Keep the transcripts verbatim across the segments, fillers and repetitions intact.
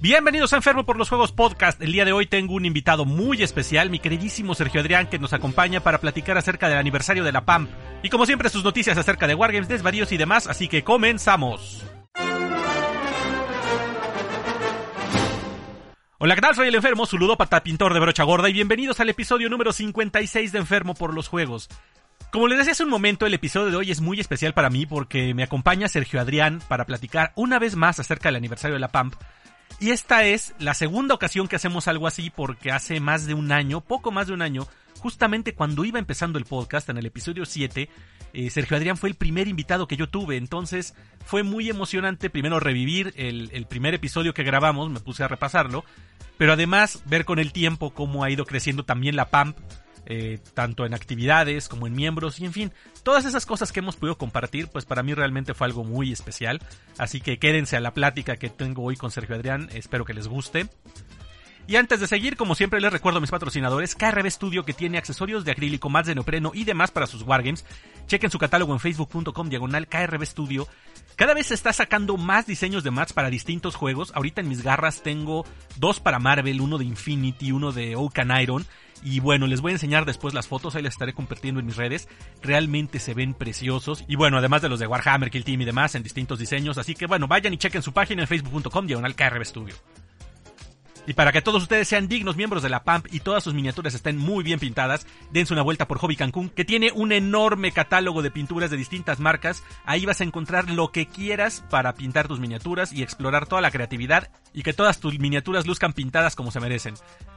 Bienvenidos a Enfermo por los Juegos Podcast. El día de hoy tengo un invitado muy especial, mi queridísimo Sergio Adrián, que nos acompaña para platicar acerca del aniversario de la P A M P. Y como siempre, sus noticias acerca de Wargames, desvaríos y demás, así que comenzamos. Hola, ¿qué tal? Soy el Enfermo, su ludópata, pintor de brocha gorda, y bienvenidos al episodio número cincuenta y seis de Enfermo por los Juegos. Como les decía hace un momento, el episodio de hoy es muy especial para mí porque me acompaña Sergio Adrián para platicar una vez más acerca del aniversario de la P A M P. Y esta es la segunda ocasión que hacemos algo así porque hace más de un año, poco más de un año, justamente cuando iba empezando el podcast, en el episodio siete, eh, Sergio Adrián fue el primer invitado que yo tuve. Entonces fue muy emocionante primero revivir el, el primer episodio que grabamos, me puse a repasarlo, pero además ver con el tiempo cómo ha ido creciendo también la P A M P, eh, tanto en actividades como en miembros y en fin, todas esas cosas que hemos podido compartir, pues para mí realmente fue algo muy especial, así que quédense a la plática que tengo hoy con Sergio Adrián, espero que les guste. Y antes de seguir, como siempre les recuerdo a mis patrocinadores, K R B Studio, que tiene accesorios de acrílico, mats de neopreno y demás para sus wargames. Chequen su catálogo en facebook punto com diagonal K R B Studio. Cada vez se está sacando más diseños de mats para distintos juegos. Ahorita en mis garras tengo dos para Marvel, uno de Infinity, uno de Oak and Iron. Y bueno, les voy a enseñar después las fotos, ahí las estaré compartiendo en mis redes. Realmente se ven preciosos. Y bueno, además de los de Warhammer, Kill Team y demás en distintos diseños. Así que bueno, vayan y chequen su página en facebook punto com diagonal K R B Studio. Y para que todos ustedes sean dignos miembros de la P A M P y todas sus miniaturas estén muy bien pintadas, dense una vuelta por Hobby Cancún, que tiene un enorme catálogo de pinturas de distintas marcas. Ahí vas a encontrar lo que quieras para pintar tus miniaturas y explorar toda la creatividad y que todas tus miniaturas luzcan pintadas como se merecen.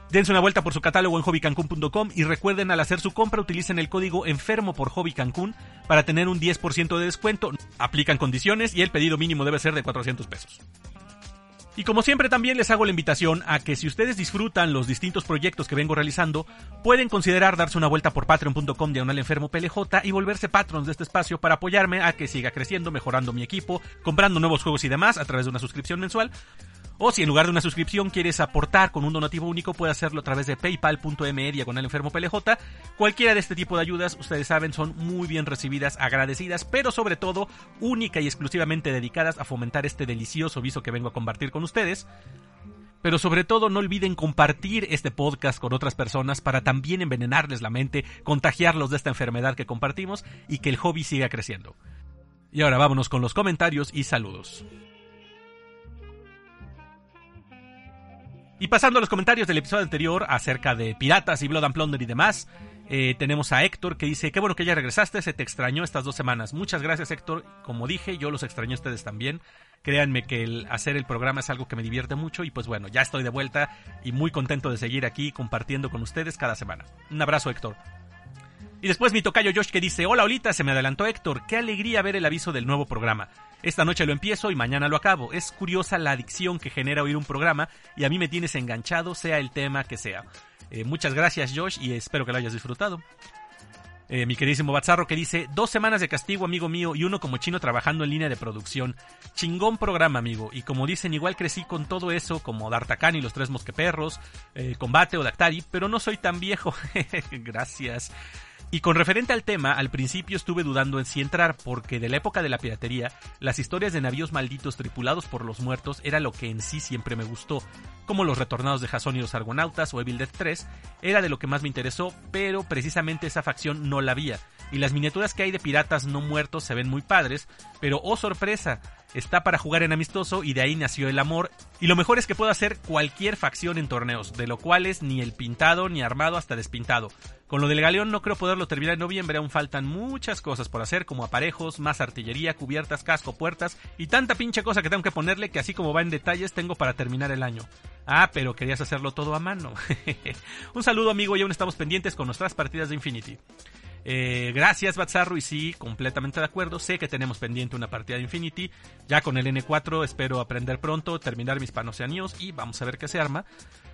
Dense una vuelta por su catálogo en hobby cancún punto com y recuerden, al hacer su compra utilicen el código ENFERMO por Hobby Cancún para tener un diez por ciento de descuento. Aplican condiciones y el pedido mínimo debe ser de cuatrocientos pesos. Y como siempre también les hago la invitación a que si ustedes disfrutan los distintos proyectos que vengo realizando, pueden considerar darse una vuelta por patreon punto com diagonal enfermo P L J y volverse patrons de este espacio para apoyarme a que siga creciendo, mejorando mi equipo, comprando nuevos juegos y demás a través de una suscripción mensual. O si en lugar de una suscripción quieres aportar con un donativo único, puedes hacerlo a través de paypal punto me diagonal enfermo P L J. Cualquiera de este tipo de ayudas, ustedes saben, son muy bien recibidas, agradecidas, pero sobre todo única y exclusivamente dedicadas a fomentar este delicioso vicio que vengo a compartir con ustedes. Pero sobre todo no olviden compartir este podcast con otras personas para también envenenarles la mente, contagiarlos de esta enfermedad que compartimos y que el hobby siga creciendo. Y ahora vámonos con los comentarios y saludos. Y pasando a los comentarios del episodio anterior acerca de piratas y Blood and Plunder y demás, eh, tenemos a Héctor que dice: qué bueno que ya regresaste, se te extrañó estas dos semanas. Muchas gracias, Héctor. Como dije, yo los extrañé a ustedes también. Créanme que el hacer el programa es algo que me divierte mucho y pues bueno, ya estoy de vuelta y muy contento de seguir aquí compartiendo con ustedes cada semana. Un abrazo, Héctor. Y después mi tocayo Josh que dice: hola, Olita, se me adelantó Héctor. Qué alegría ver el aviso del nuevo programa. Esta noche lo empiezo y mañana lo acabo. Es curiosa la adicción que genera oír un programa y a mí me tienes enganchado, sea el tema que sea. Eh, muchas gracias, Josh, y espero que lo hayas disfrutado. Eh, mi queridísimo Bazzarro que dice: dos semanas de castigo, amigo mío, y uno como chino trabajando en línea de producción. Chingón programa, amigo. Y como dicen, igual crecí con todo eso, como D'Artacán y los tres mosqueperros, eh, Combate o Dactari, pero no soy tan viejo. Gracias. Y con referente al tema, al principio estuve dudando en si entrar, porque de la época de la piratería, las historias de navíos malditos tripulados por los muertos era lo que en sí siempre me gustó, como Los Retornados de Jason y los Argonautas o Evil Dead tres, era de lo que más me interesó, pero precisamente esa facción no la había, y las miniaturas que hay de piratas no muertos se ven muy padres, pero oh sorpresa, está para jugar en amistoso y de ahí nació el amor, y lo mejor es que puedo hacer cualquier facción en torneos, de lo cual es ni el pintado, ni armado, hasta despintado. Con lo del galeón no creo poderlo terminar en noviembre, aún faltan muchas cosas por hacer, como aparejos, más artillería, cubiertas, casco, puertas, y tanta pinche cosa que tengo que ponerle que así como va en detalles tengo para terminar el año. Ah, pero querías hacerlo todo a mano. Un saludo, amigo, y aún estamos pendientes con nuestras partidas de Infinity. Eh, gracias, Batzarro, y sí, completamente de acuerdo. Sé que tenemos pendiente una partida de Infinity. Ya con el N cuatro espero aprender pronto, terminar mis panoceaníos y vamos a ver qué se arma.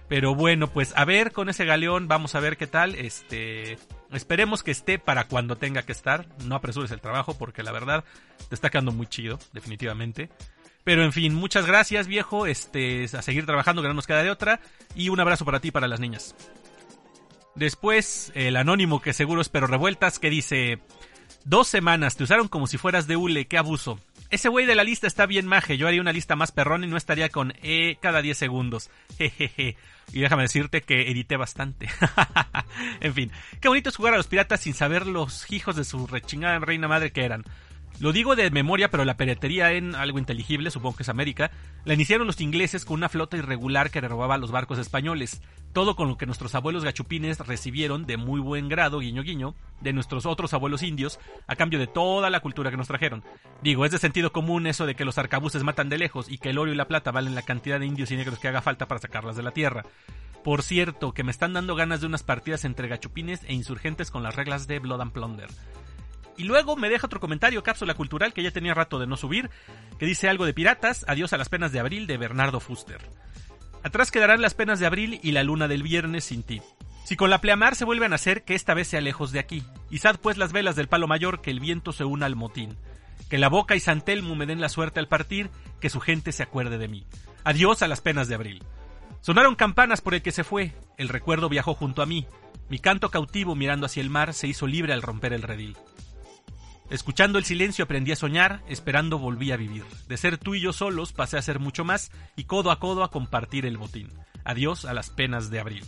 Pero bueno, pues a ver con ese galeón, vamos a ver qué tal. Este, esperemos que esté para cuando tenga que estar. No apresures el trabajo porque la verdad te está quedando muy chido, definitivamente. Pero en fin, muchas gracias, viejo. Este, a seguir trabajando, que no nos queda de otra. Y un abrazo para ti y para las niñas. Después, el anónimo, que seguro es Pero Revueltas, que dice: dos semanas, te usaron como si fueras de hule, qué abuso. Ese güey de la lista está bien maje, yo haría una lista más perrona y no estaría con E cada diez segundos. Jejeje. Y déjame decirte que edité bastante. En fin, qué bonito es jugar a los piratas sin saber los hijos de su rechingada reina madre que eran. Lo digo de memoria, pero la piratería en algo inteligible, supongo que es América, la iniciaron los ingleses con una flota irregular que robaba a los barcos españoles. Todo con lo que nuestros abuelos gachupines recibieron de muy buen grado, guiño guiño, de nuestros otros abuelos indios, a cambio de toda la cultura que nos trajeron. Digo, es de sentido común eso de que los arcabuces matan de lejos y que el oro y la plata valen la cantidad de indios y negros que haga falta para sacarlas de la tierra. Por cierto, que me están dando ganas de unas partidas entre gachupines e insurgentes con las reglas de Blood and Plunder. Y luego me deja otro comentario, Cápsula Cultural, que ya tenía rato de no subir, que dice algo de piratas, adiós a las penas de abril, de Bernardo Fuster. Atrás quedarán las penas de abril y la luna del viernes sin ti. Si con la pleamar se vuelven a hacer, que esta vez sea lejos de aquí. Izad pues las velas del palo mayor, que el viento se una al motín. Que la boca y Santelmo me den la suerte al partir, que su gente se acuerde de mí. Adiós a las penas de abril. Sonaron campanas por el que se fue, el recuerdo viajó junto a mí. Mi canto cautivo mirando hacia el mar se hizo libre al romper el redil. Escuchando el silencio aprendí a soñar, esperando volví a vivir. De ser tú y yo solos pasé a ser mucho más y codo a codo a compartir el botín. Adiós a las penas de abril.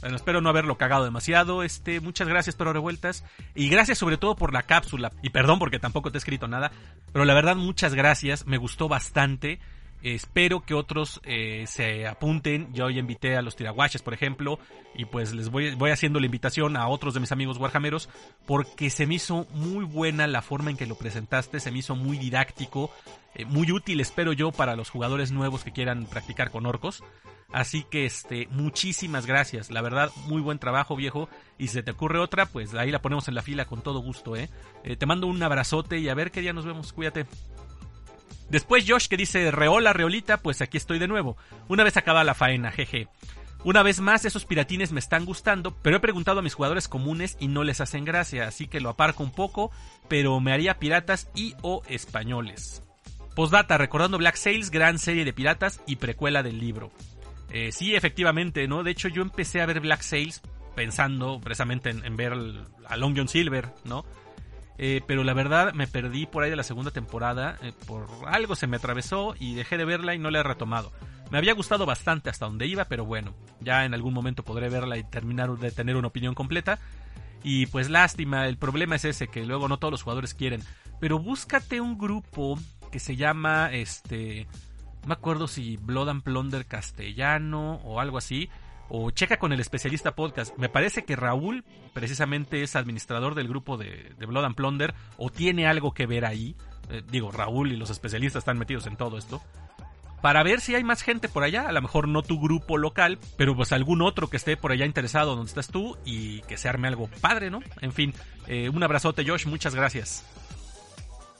Bueno, espero no haberlo cagado demasiado. Este, muchas gracias, Pero Revueltas. Y gracias sobre todo por la cápsula. Y perdón porque tampoco te he escrito nada. Pero la verdad, muchas gracias. Me gustó bastante. Eh, espero que otros eh, se apunten. Yo hoy invité a los tiraguaches, por ejemplo, y pues les voy, voy haciendo la invitación a otros de mis amigos warhammeros, porque se me hizo muy buena la forma en que lo presentaste, se me hizo muy didáctico, eh, muy útil, espero yo, para los jugadores nuevos que quieran practicar con orcos. Así que este, muchísimas gracias, la verdad, muy buen trabajo, viejo. Y si se te ocurre otra, pues ahí la ponemos en la fila con todo gusto, ¿eh? Eh, te mando un abrazote y a ver qué día nos vemos, cuídate. Después Josh, que dice: reola, reolita, pues aquí estoy de nuevo. Una vez acabada la faena, jeje. Una vez más, esos piratines me están gustando, pero he preguntado a mis jugadores comunes y no les hacen gracia, así que lo aparco un poco, pero me haría piratas y o españoles. Postdata, recordando Black Sails, gran serie de piratas y precuela del libro. Eh, sí, efectivamente, ¿no? De hecho, yo empecé a ver Black Sails pensando precisamente en, en ver el, a Long John Silver, ¿no? Eh, pero la verdad me perdí por ahí de la segunda temporada, eh, por algo se me atravesó y dejé de verla y no la he retomado. Me había gustado bastante hasta donde iba, pero bueno, ya en algún momento podré verla y terminar de tener una opinión completa. Y pues lástima, el problema es ese, que luego no todos los jugadores quieren. Pero búscate un grupo que se llama, este, no me acuerdo si Blood and Plunder Castellano o algo así. O checa con el Especialista Podcast. Me parece que Raúl precisamente es administrador del grupo de, de Blood and Plunder. O tiene algo que ver ahí. Eh, digo, Raúl y los especialistas están metidos en todo esto. Para ver si hay más gente por allá. A lo mejor no tu grupo local, pero pues algún otro que esté por allá interesado donde estás tú. Y que se arme algo padre, ¿no? En fin, eh, un abrazote, Josh. Muchas gracias.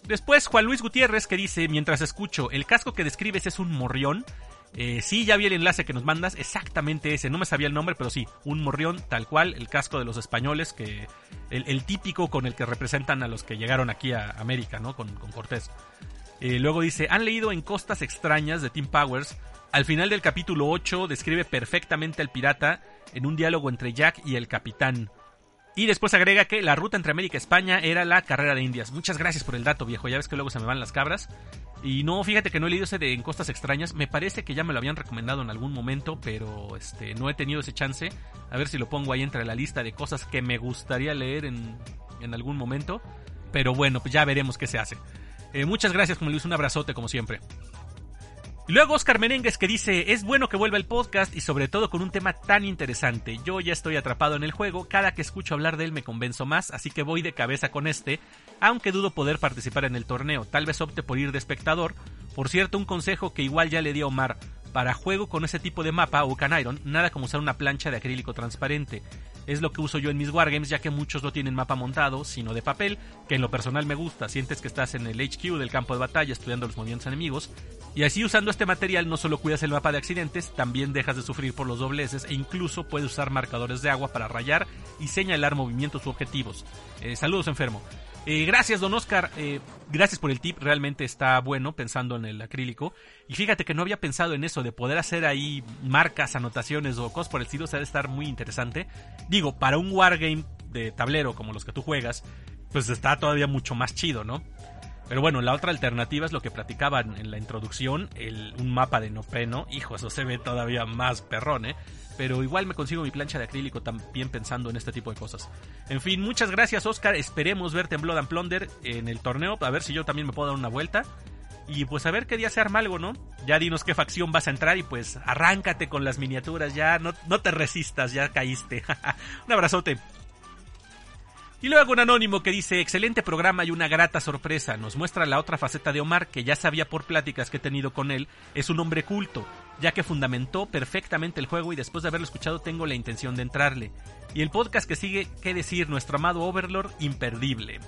Después, Juan Luis Gutiérrez, que dice: mientras escucho, el casco que describes es un morrión. Eh, sí, ya vi el enlace que nos mandas, exactamente ese, no me sabía el nombre, pero sí, un morrión, tal cual, el casco de los españoles, que el, el típico con el que representan a los que llegaron aquí a América, ¿no? Con, con Cortés. Eh, luego dice: han leído en Costas Extrañas de Tim Powers, al final del capítulo ocho describe perfectamente al pirata en un diálogo entre Jack y el capitán. Y después agrega que la ruta entre América y España era la carrera de Indias. Muchas gracias por el dato, viejo. Ya ves que luego se me van las cabras. Y no, fíjate que no he leído ese de En Costas Extrañas. Me parece que ya me lo habían recomendado en algún momento, pero este, no he tenido ese chance. A ver si lo pongo ahí entre la lista de cosas que me gustaría leer en, en algún momento. Pero bueno, pues ya veremos qué se hace. Eh, muchas gracias, Juan Luis. Un abrazote, como siempre. Y luego Oscar Menéndez, que dice: es bueno que vuelva el podcast y sobre todo con un tema tan interesante. Yo ya estoy atrapado en el juego, cada que escucho hablar de él me convenzo más, así que voy de cabeza con este, aunque dudo poder participar en el torneo, tal vez opte por ir de espectador. Por cierto, un consejo que igual ya le di a Omar, para juego con ese tipo de mapa o Can Iron, nada como usar una plancha de acrílico transparente. Es lo que uso yo en mis wargames, ya que muchos no tienen mapa montado, sino de papel, que en lo personal me gusta. Sientes que estás en el H Q del campo de batalla estudiando los movimientos enemigos, y así usando este material no solo cuidas el mapa de accidentes, también dejas de sufrir por los dobleces e incluso puedes usar marcadores de agua para rayar y señalar movimientos u objetivos. Eh, saludos, enfermo. Eh, gracias, don Oscar. Eh, gracias por el tip, realmente está bueno pensando en el acrílico. Y fíjate que no había pensado en eso, de poder hacer ahí marcas, anotaciones o cosas por el estilo. O sea, debe estar muy interesante. Digo, para un wargame de tablero como los que tú juegas, pues está todavía mucho más chido, ¿no? Pero bueno, la otra alternativa es lo que platicaban en la introducción, el, un mapa de neopreno. Hijo, eso se ve todavía más perrón, ¿eh? Pero igual me consigo mi plancha de acrílico también pensando en este tipo de cosas. En fin, muchas gracias, Oscar. Esperemos verte en Blood and Plunder en el torneo, a ver si yo también me puedo dar una vuelta. Y pues a ver qué día se arma algo, ¿no? Ya dinos qué facción vas a entrar y pues arráncate con las miniaturas, ya no, no te resistas, ya caíste. Un abrazote. Y luego un anónimo que dice: excelente programa y una grata sorpresa, nos muestra la otra faceta de Omar, que ya sabía por pláticas que he tenido con él, es un hombre culto, ya que fundamentó perfectamente el juego y después de haberlo escuchado tengo la intención de entrarle. Y el podcast que sigue, qué decir, nuestro amado Overlord, imperdible.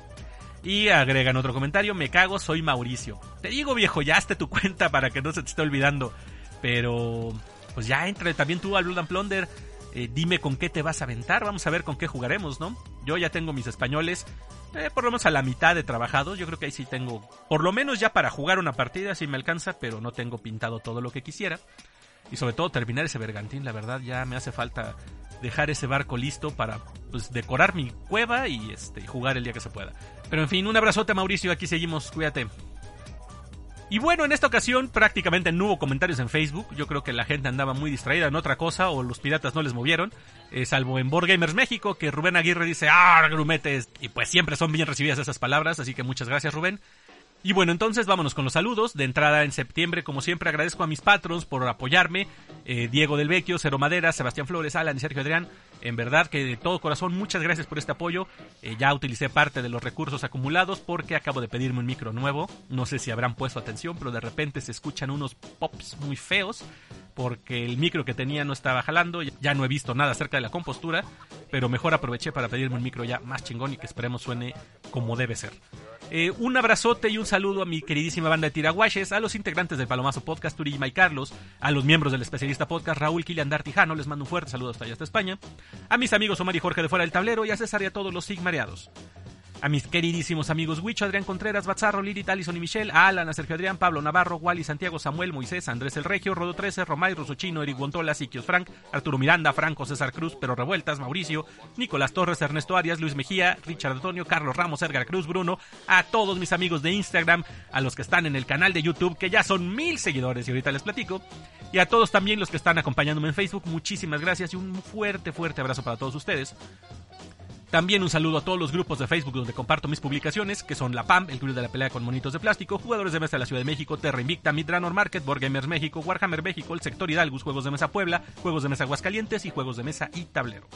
Y agregan otro comentario: me cago, soy Mauricio. Te digo, viejo, ya hazte tu cuenta para que no se te esté olvidando. Pero pues ya entra también tú al Blood and Plunder. Eh, dime con qué te vas a aventar, vamos a ver con qué jugaremos, ¿no? Yo ya tengo mis españoles, eh, por lo menos a la mitad de trabajados. Yo creo que ahí sí tengo, por lo menos ya para jugar una partida, si me alcanza, pero no tengo pintado todo lo que quisiera. Y sobre todo terminar ese bergantín, la verdad ya me hace falta dejar ese barco listo para pues, decorar mi cueva y este, jugar el día que se pueda. Pero en fin, un abrazote, Mauricio, aquí seguimos, cuídate. Y bueno, en esta ocasión prácticamente no hubo comentarios en Facebook. Yo creo que la gente andaba muy distraída en otra cosa o los piratas no les movieron. Eh, salvo en Board Gamers México, que Rubén Aguirre dice ¡ah, grumetes! Y pues siempre son bien recibidas esas palabras, así que muchas gracias, Rubén. Y bueno, entonces vámonos con los saludos. De entrada en septiembre, como siempre, agradezco a mis patrons por apoyarme. Eh, Diego del Vecchio, Cero Madera, Sebastián Flores, Alan y Sergio Adrián. En verdad que de todo corazón, muchas gracias por este apoyo. Eh, ya utilicé parte de los recursos acumulados porque acabo de pedirme un micro nuevo. No sé si habrán puesto atención, pero de repente se escuchan unos pops muy feos porque el micro que tenía no estaba jalando. Ya no he visto nada acerca de la compostura, pero mejor aproveché para pedirme un micro ya más chingón y que esperemos suene como debe ser. Eh, un abrazote y un saludo a mi queridísima banda de tiraguaches, a los integrantes del Palomazo Podcast, Turi y Carlos, a los miembros del Especialista Podcast, Raúl, Kilian, D'Artacán, les mando un fuerte saludo hasta allá, hasta España, a mis amigos Omar y Jorge de Fuera del Tablero y a César y a todos los Sigmareados, a mis queridísimos amigos Huicho, Adrián Contreras, Bazzarro, Liri, Alison y Michelle, a Alan, a Sergio Adrián, Pablo Navarro, Wally, Santiago, Samuel, Moisés, Andrés el Regio, Rodo trece, Romay, Rosochino, Eric Guantola, Siquios Frank, Arturo Miranda, Franco, César Cruz, Pero Revueltas, Mauricio, Nicolás Torres, Ernesto Arias, Luis Mejía, Richard Antonio, Carlos Ramos, Edgar Cruz, Bruno, a todos mis amigos de Instagram, a los que están en el canal de YouTube, que ya son mil seguidores y ahorita les platico, y a todos también los que están acompañándome en Facebook, muchísimas gracias y un fuerte, fuerte abrazo para todos ustedes. También un saludo a todos los grupos de Facebook donde comparto mis publicaciones, que son la P A M P, el Club de la Pelea con Monitos de Plástico, Jugadores de Mesa de la Ciudad de México, Terra Invicta, Midranor Market, Board Gamers México, Warhammer México, el Sector Hidalgus, Juegos de Mesa Puebla, Juegos de Mesa Aguascalientes y Juegos de Mesa y Tablero.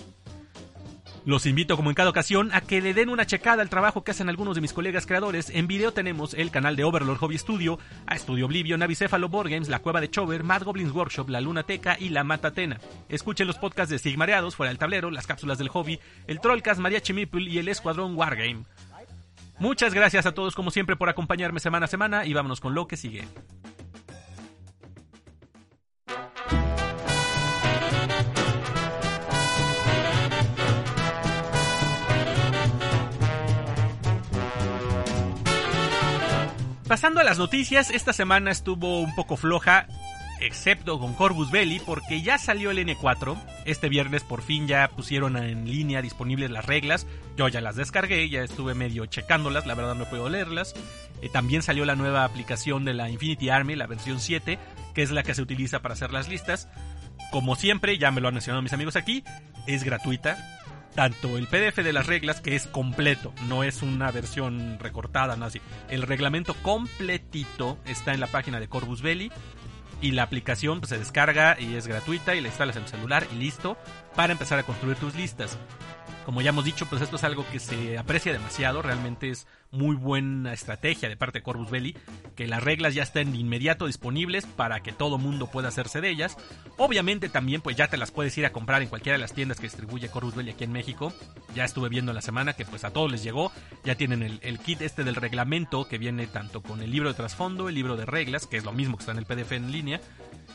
Los invito, como en cada ocasión, a que le den una checada al trabajo que hacen algunos de mis colegas creadores. En video tenemos el canal de Overlord Hobby Studio, a Estudio Oblivion, a Bicéfalo, Board Games, La Cueva de Chover, Mad Goblins Workshop, La Luna Teca y La Matatena. Escuchen los podcasts de Sigmareados, Fuera del Tablero, Las Cápsulas del Hobby, el Trollcast, Mariachi Meeple y el Escuadrón Wargame. Muchas gracias a todos, como siempre, por acompañarme semana a semana y vámonos con lo que sigue. Pasando a las noticias, esta semana estuvo un poco floja, excepto con Corvus Belli, porque ya salió el N cuatro. Este viernes por fin ya pusieron en línea disponibles las reglas. Yo ya las descargué, ya estuve medio checándolas, la verdad no puedo leerlas. Eh, también salió la nueva aplicación de la Infinity Army, la versión siete, que es la que se utiliza para hacer las listas. Como siempre, ya me lo han mencionado mis amigos aquí, es gratuita. Tanto el P D F de las reglas, que es completo, no es una versión recortada, no así. El reglamento completito está en la página de Corvus Belli y la aplicación pues, se descarga y es gratuita y la instalas en el celular y listo para empezar a construir tus listas. Como ya hemos dicho, pues esto es algo que se aprecia demasiado. Realmente es muy buena estrategia de parte de Corvus Belli, que las reglas ya estén de inmediato disponibles para que todo mundo pueda hacerse de ellas. Obviamente también pues ya te las puedes ir a comprar en cualquiera de las tiendas que distribuye Corvus Belli aquí en México. Ya estuve viendo en la semana que pues a todos les llegó. Ya tienen el, el kit este del reglamento, que viene tanto con el libro de trasfondo, el libro de reglas, que es lo mismo que está en el P D F en línea,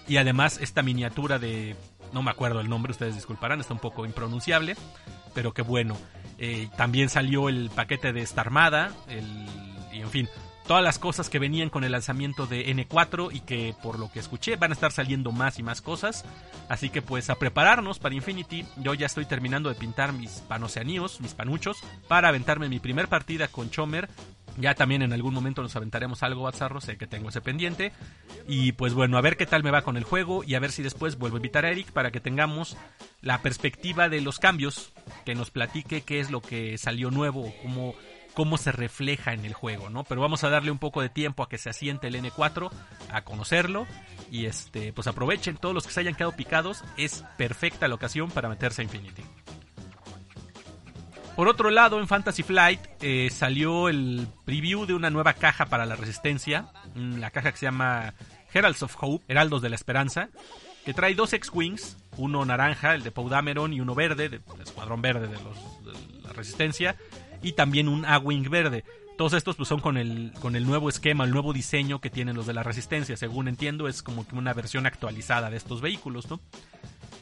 y además esta miniatura de... no me acuerdo el nombre, ustedes disculparán, está un poco impronunciable, pero que bueno. Eh, también salió el paquete de esta armada, el, y en fin, todas las cosas que venían con el lanzamiento de N cuatro y que por lo que escuché van a estar saliendo más y más cosas. Así que pues a prepararnos para Infinity. Yo ya estoy terminando de pintar mis panoceaníos, mis panuchos, para aventarme mi primer partida con Chomer. Ya también en algún momento nos aventaremos algo bazarro, sé que tengo ese pendiente. Y pues bueno, a ver qué tal me va con el juego y a ver si después vuelvo a invitar a Eric para que tengamos la perspectiva de los cambios, que nos platique qué es lo que salió nuevo, cómo, cómo se refleja en el juego, ¿no? Pero vamos a darle un poco de tiempo a que se asiente el N cuatro, a conocerlo. Y este, pues aprovechen, todos los que se hayan quedado picados, es perfecta la ocasión para meterse a Infinity. Por otro lado, en Fantasy Flight eh, salió el preview de una nueva caja para la Resistencia, la caja que se llama Heralds of Hope, Heraldos de la Esperanza, que trae dos X-Wings, uno naranja, el de Poudameron, y uno verde, del escuadrón verde de, los, de la Resistencia, y también un A-Wing verde. Todos estos pues, son con el, con el nuevo esquema, el nuevo diseño que tienen los de la Resistencia, según entiendo es como que una versión actualizada de estos vehículos, ¿no?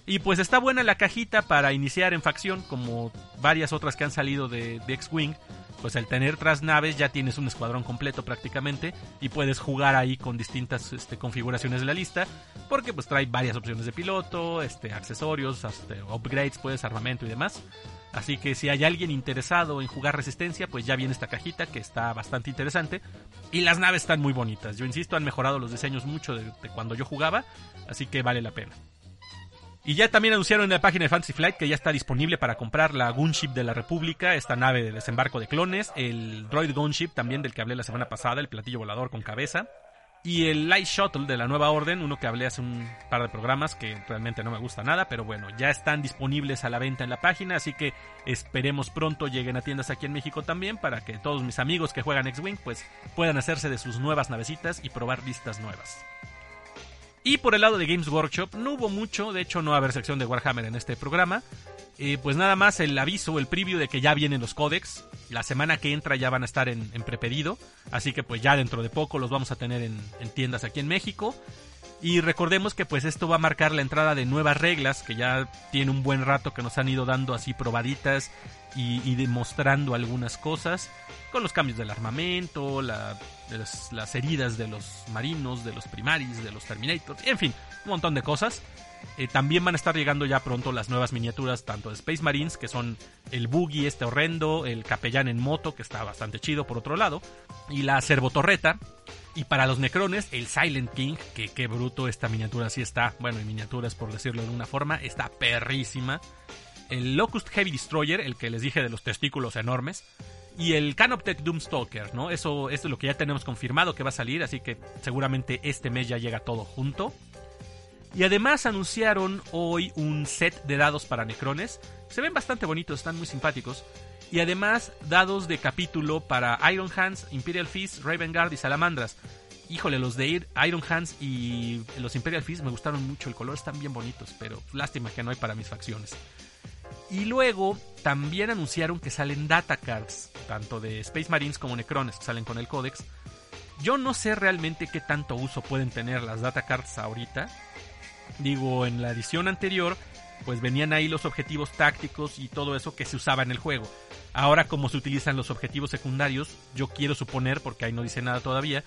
Y pues está buena la cajita para iniciar en facción, como varias otras que han salido de, de X-Wing. Pues al tener tres naves ya tienes un escuadrón completo prácticamente y puedes jugar ahí con distintas este, configuraciones de la lista, porque pues trae varias opciones de piloto, este, accesorios, este, upgrades, pues armamento y demás. Así que si hay alguien interesado en jugar Resistencia, pues ya viene esta cajita que está bastante interesante. Y las naves están muy bonitas, yo insisto, han mejorado los diseños mucho de, de cuando yo jugaba, así que vale la pena. Y ya también anunciaron en la página de Fantasy Flight que ya está disponible para comprar la Gunship de la República, esta nave de desembarco de clones, el Droid Gunship también del que hablé la semana pasada, el platillo volador con cabeza, y el Light Shuttle de la Nueva Orden, uno que hablé hace un par de programas que realmente no me gusta nada, pero bueno, ya están disponibles a la venta en la página, así que esperemos pronto lleguen a tiendas aquí en México también, para que todos mis amigos que juegan X-Wing pues puedan hacerse de sus nuevas navecitas y probar listas nuevas. Y por el lado de Games Workshop no hubo mucho, de hecho no va a haber sección de Warhammer en este programa. Eh, pues nada más el aviso, el preview de que ya vienen los códex. La semana que entra ya van a estar en, en prepedido, así que pues ya dentro de poco los vamos a tener en, en tiendas aquí en México. Y recordemos que pues esto va a marcar la entrada de nuevas reglas, que ya tiene un buen rato que nos han ido dando así probaditas y, y demostrando algunas cosas, con los cambios del armamento, la, de las, las heridas de los marinos, de los primaris, de los terminators, en fin, un montón de cosas. Eh, también van a estar llegando ya pronto las nuevas miniaturas, tanto de Space Marines, que son el buggy este horrendo, el capellán en moto, que está bastante chido por otro lado, y la servotorreta. Y para los Necrones, el Silent King, que qué bruto, esta miniatura sí está, bueno, y miniaturas por decirlo de alguna forma, está perrísima. El Locust Heavy Destroyer, el que les dije de los testículos enormes. Y el Canoptech Doomstalker, ¿no? Eso, eso es lo que ya tenemos confirmado que va a salir, así que seguramente este mes ya llega todo junto. Y además anunciaron hoy un set de dados para Necrones. Se ven bastante bonitos, están muy simpáticos. Y además dados de capítulo para Iron Hands, Imperial Fists, Raven Guard y Salamandras. Híjole, los de Iron Hands y los Imperial Fists me gustaron mucho, el color están bien bonitos, pero lástima que no hay para mis facciones. Y luego también anunciaron que salen data cards, tanto de Space Marines como Necrones, que salen con el códex. Yo no sé realmente qué tanto uso pueden tener las data cards ahorita. Digo, en la edición anterior pues venían ahí los objetivos tácticos y todo eso que se usaba en el juego. Ahora, como se utilizan los objetivos secundarios, yo quiero suponer, porque ahí no dice nada todavía,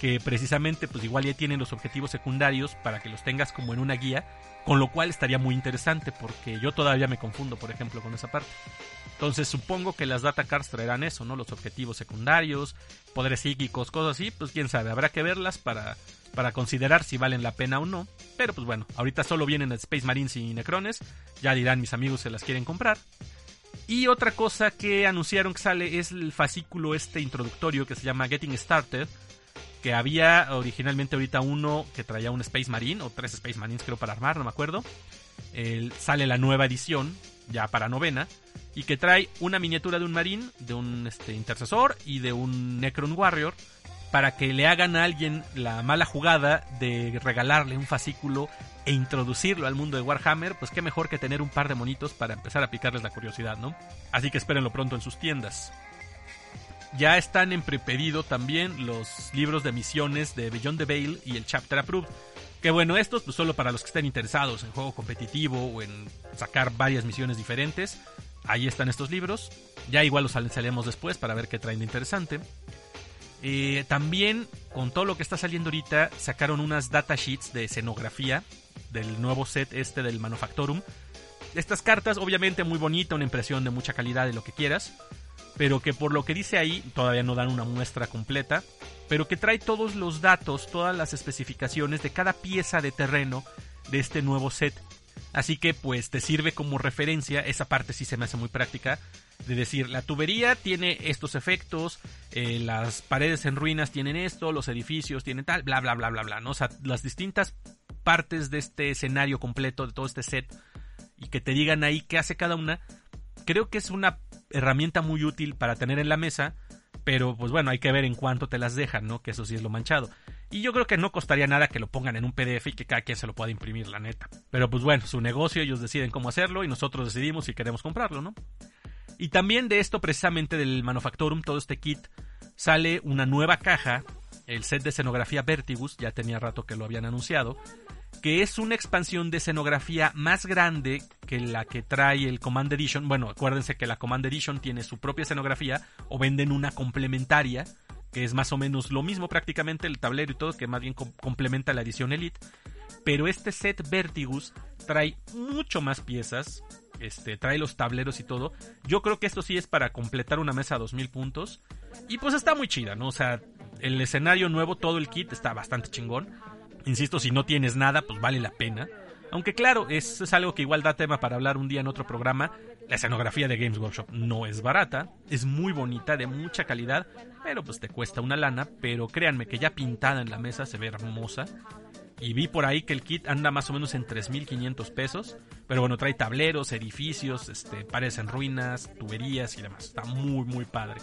que precisamente pues igual ya tienen los objetivos secundarios para que los tengas como en una guía, con lo cual estaría muy interesante, porque yo todavía me confundo, por ejemplo, con esa parte. Entonces supongo que las data cards traerán eso, ¿no? Los objetivos secundarios, poderes psíquicos, cosas así, pues quién sabe, habrá que verlas para, para considerar si valen la pena o no. Pero pues bueno, ahorita solo vienen Space Marines y Necrones, ya dirán mis amigos se las quieren comprar. Y otra cosa que anunciaron que sale es el fascículo este introductorio que se llama Getting Started, que había originalmente ahorita uno que traía un Space Marine, o tres Space Marines creo para armar, no me acuerdo. El, sale la nueva edición, ya para novena, y que trae una miniatura de un marín, de un este, intercesor y de un Necron Warrior, para que le hagan a alguien la mala jugada de regalarle un fascículo e introducirlo al mundo de Warhammer. Pues qué mejor que tener un par de monitos para empezar a picarles la curiosidad, ¿no? Así que espérenlo pronto en sus tiendas. Ya están en prepedido también los libros de misiones de Beyond the Veil y el Chapter Approved. Que bueno, estos pues solo para los que estén interesados en juego competitivo o en sacar varias misiones diferentes. Ahí están estos libros. Ya igual los analizaremos después para ver qué traen de interesante. Eh, también, con todo lo que está saliendo ahorita, sacaron unas datasheets de escenografía del nuevo set este del Manufactorum. Estas cartas, obviamente muy bonita, una impresión de mucha calidad de lo que quieras, pero que por lo que dice ahí, todavía no dan una muestra completa, pero que trae todos los datos, todas las especificaciones de cada pieza de terreno de este nuevo set. Así que pues te sirve como referencia. Esa parte sí se me hace muy práctica, de decir, la tubería tiene estos efectos, eh, las paredes en ruinas tienen esto, los edificios tienen tal, bla bla bla bla bla, ¿no? O sea, las distintas partes de este escenario completo, de todo este set, y que te digan ahí qué hace cada una. Creo que es una herramienta muy útil para tener en la mesa, pero pues bueno, hay que ver en cuánto te las dejan, ¿no? Que eso sí es lo manchado. Y yo creo que no costaría nada que lo pongan en un P D F y que cada quien se lo pueda imprimir, la neta. Pero pues bueno, su negocio, ellos deciden cómo hacerlo y nosotros decidimos si queremos comprarlo, ¿no? Y también de esto, precisamente del Manufactorum, todo este kit, sale una nueva caja, el set de escenografía Vertigus, ya tenía rato que lo habían anunciado, que es una expansión de escenografía más grande que la que trae el Command Edition. Bueno, acuérdense que la Command Edition tiene su propia escenografía, o venden una complementaria, que es más o menos lo mismo prácticamente, el tablero y todo, que más bien com- complementa la edición Elite. Pero este set Vertigus trae mucho más piezas, este, trae los tableros y todo. Yo creo que esto sí es para completar una mesa a dos mil puntos. Y pues está muy chida, ¿no? O sea, el escenario nuevo, todo el kit está bastante chingón. Insisto, si no tienes nada, pues vale la pena. Aunque claro, eso es algo que igual da tema para hablar un día en otro programa. La escenografía de Games Workshop no es barata, es muy bonita, de mucha calidad, pero pues te cuesta una lana. Pero créanme que ya pintada en la mesa se ve hermosa. Y vi por ahí que el kit anda más o menos en tres mil quinientos pesos. Pero bueno, trae tableros, edificios, este, paredes en ruinas, tuberías y demás. Está muy, muy padre.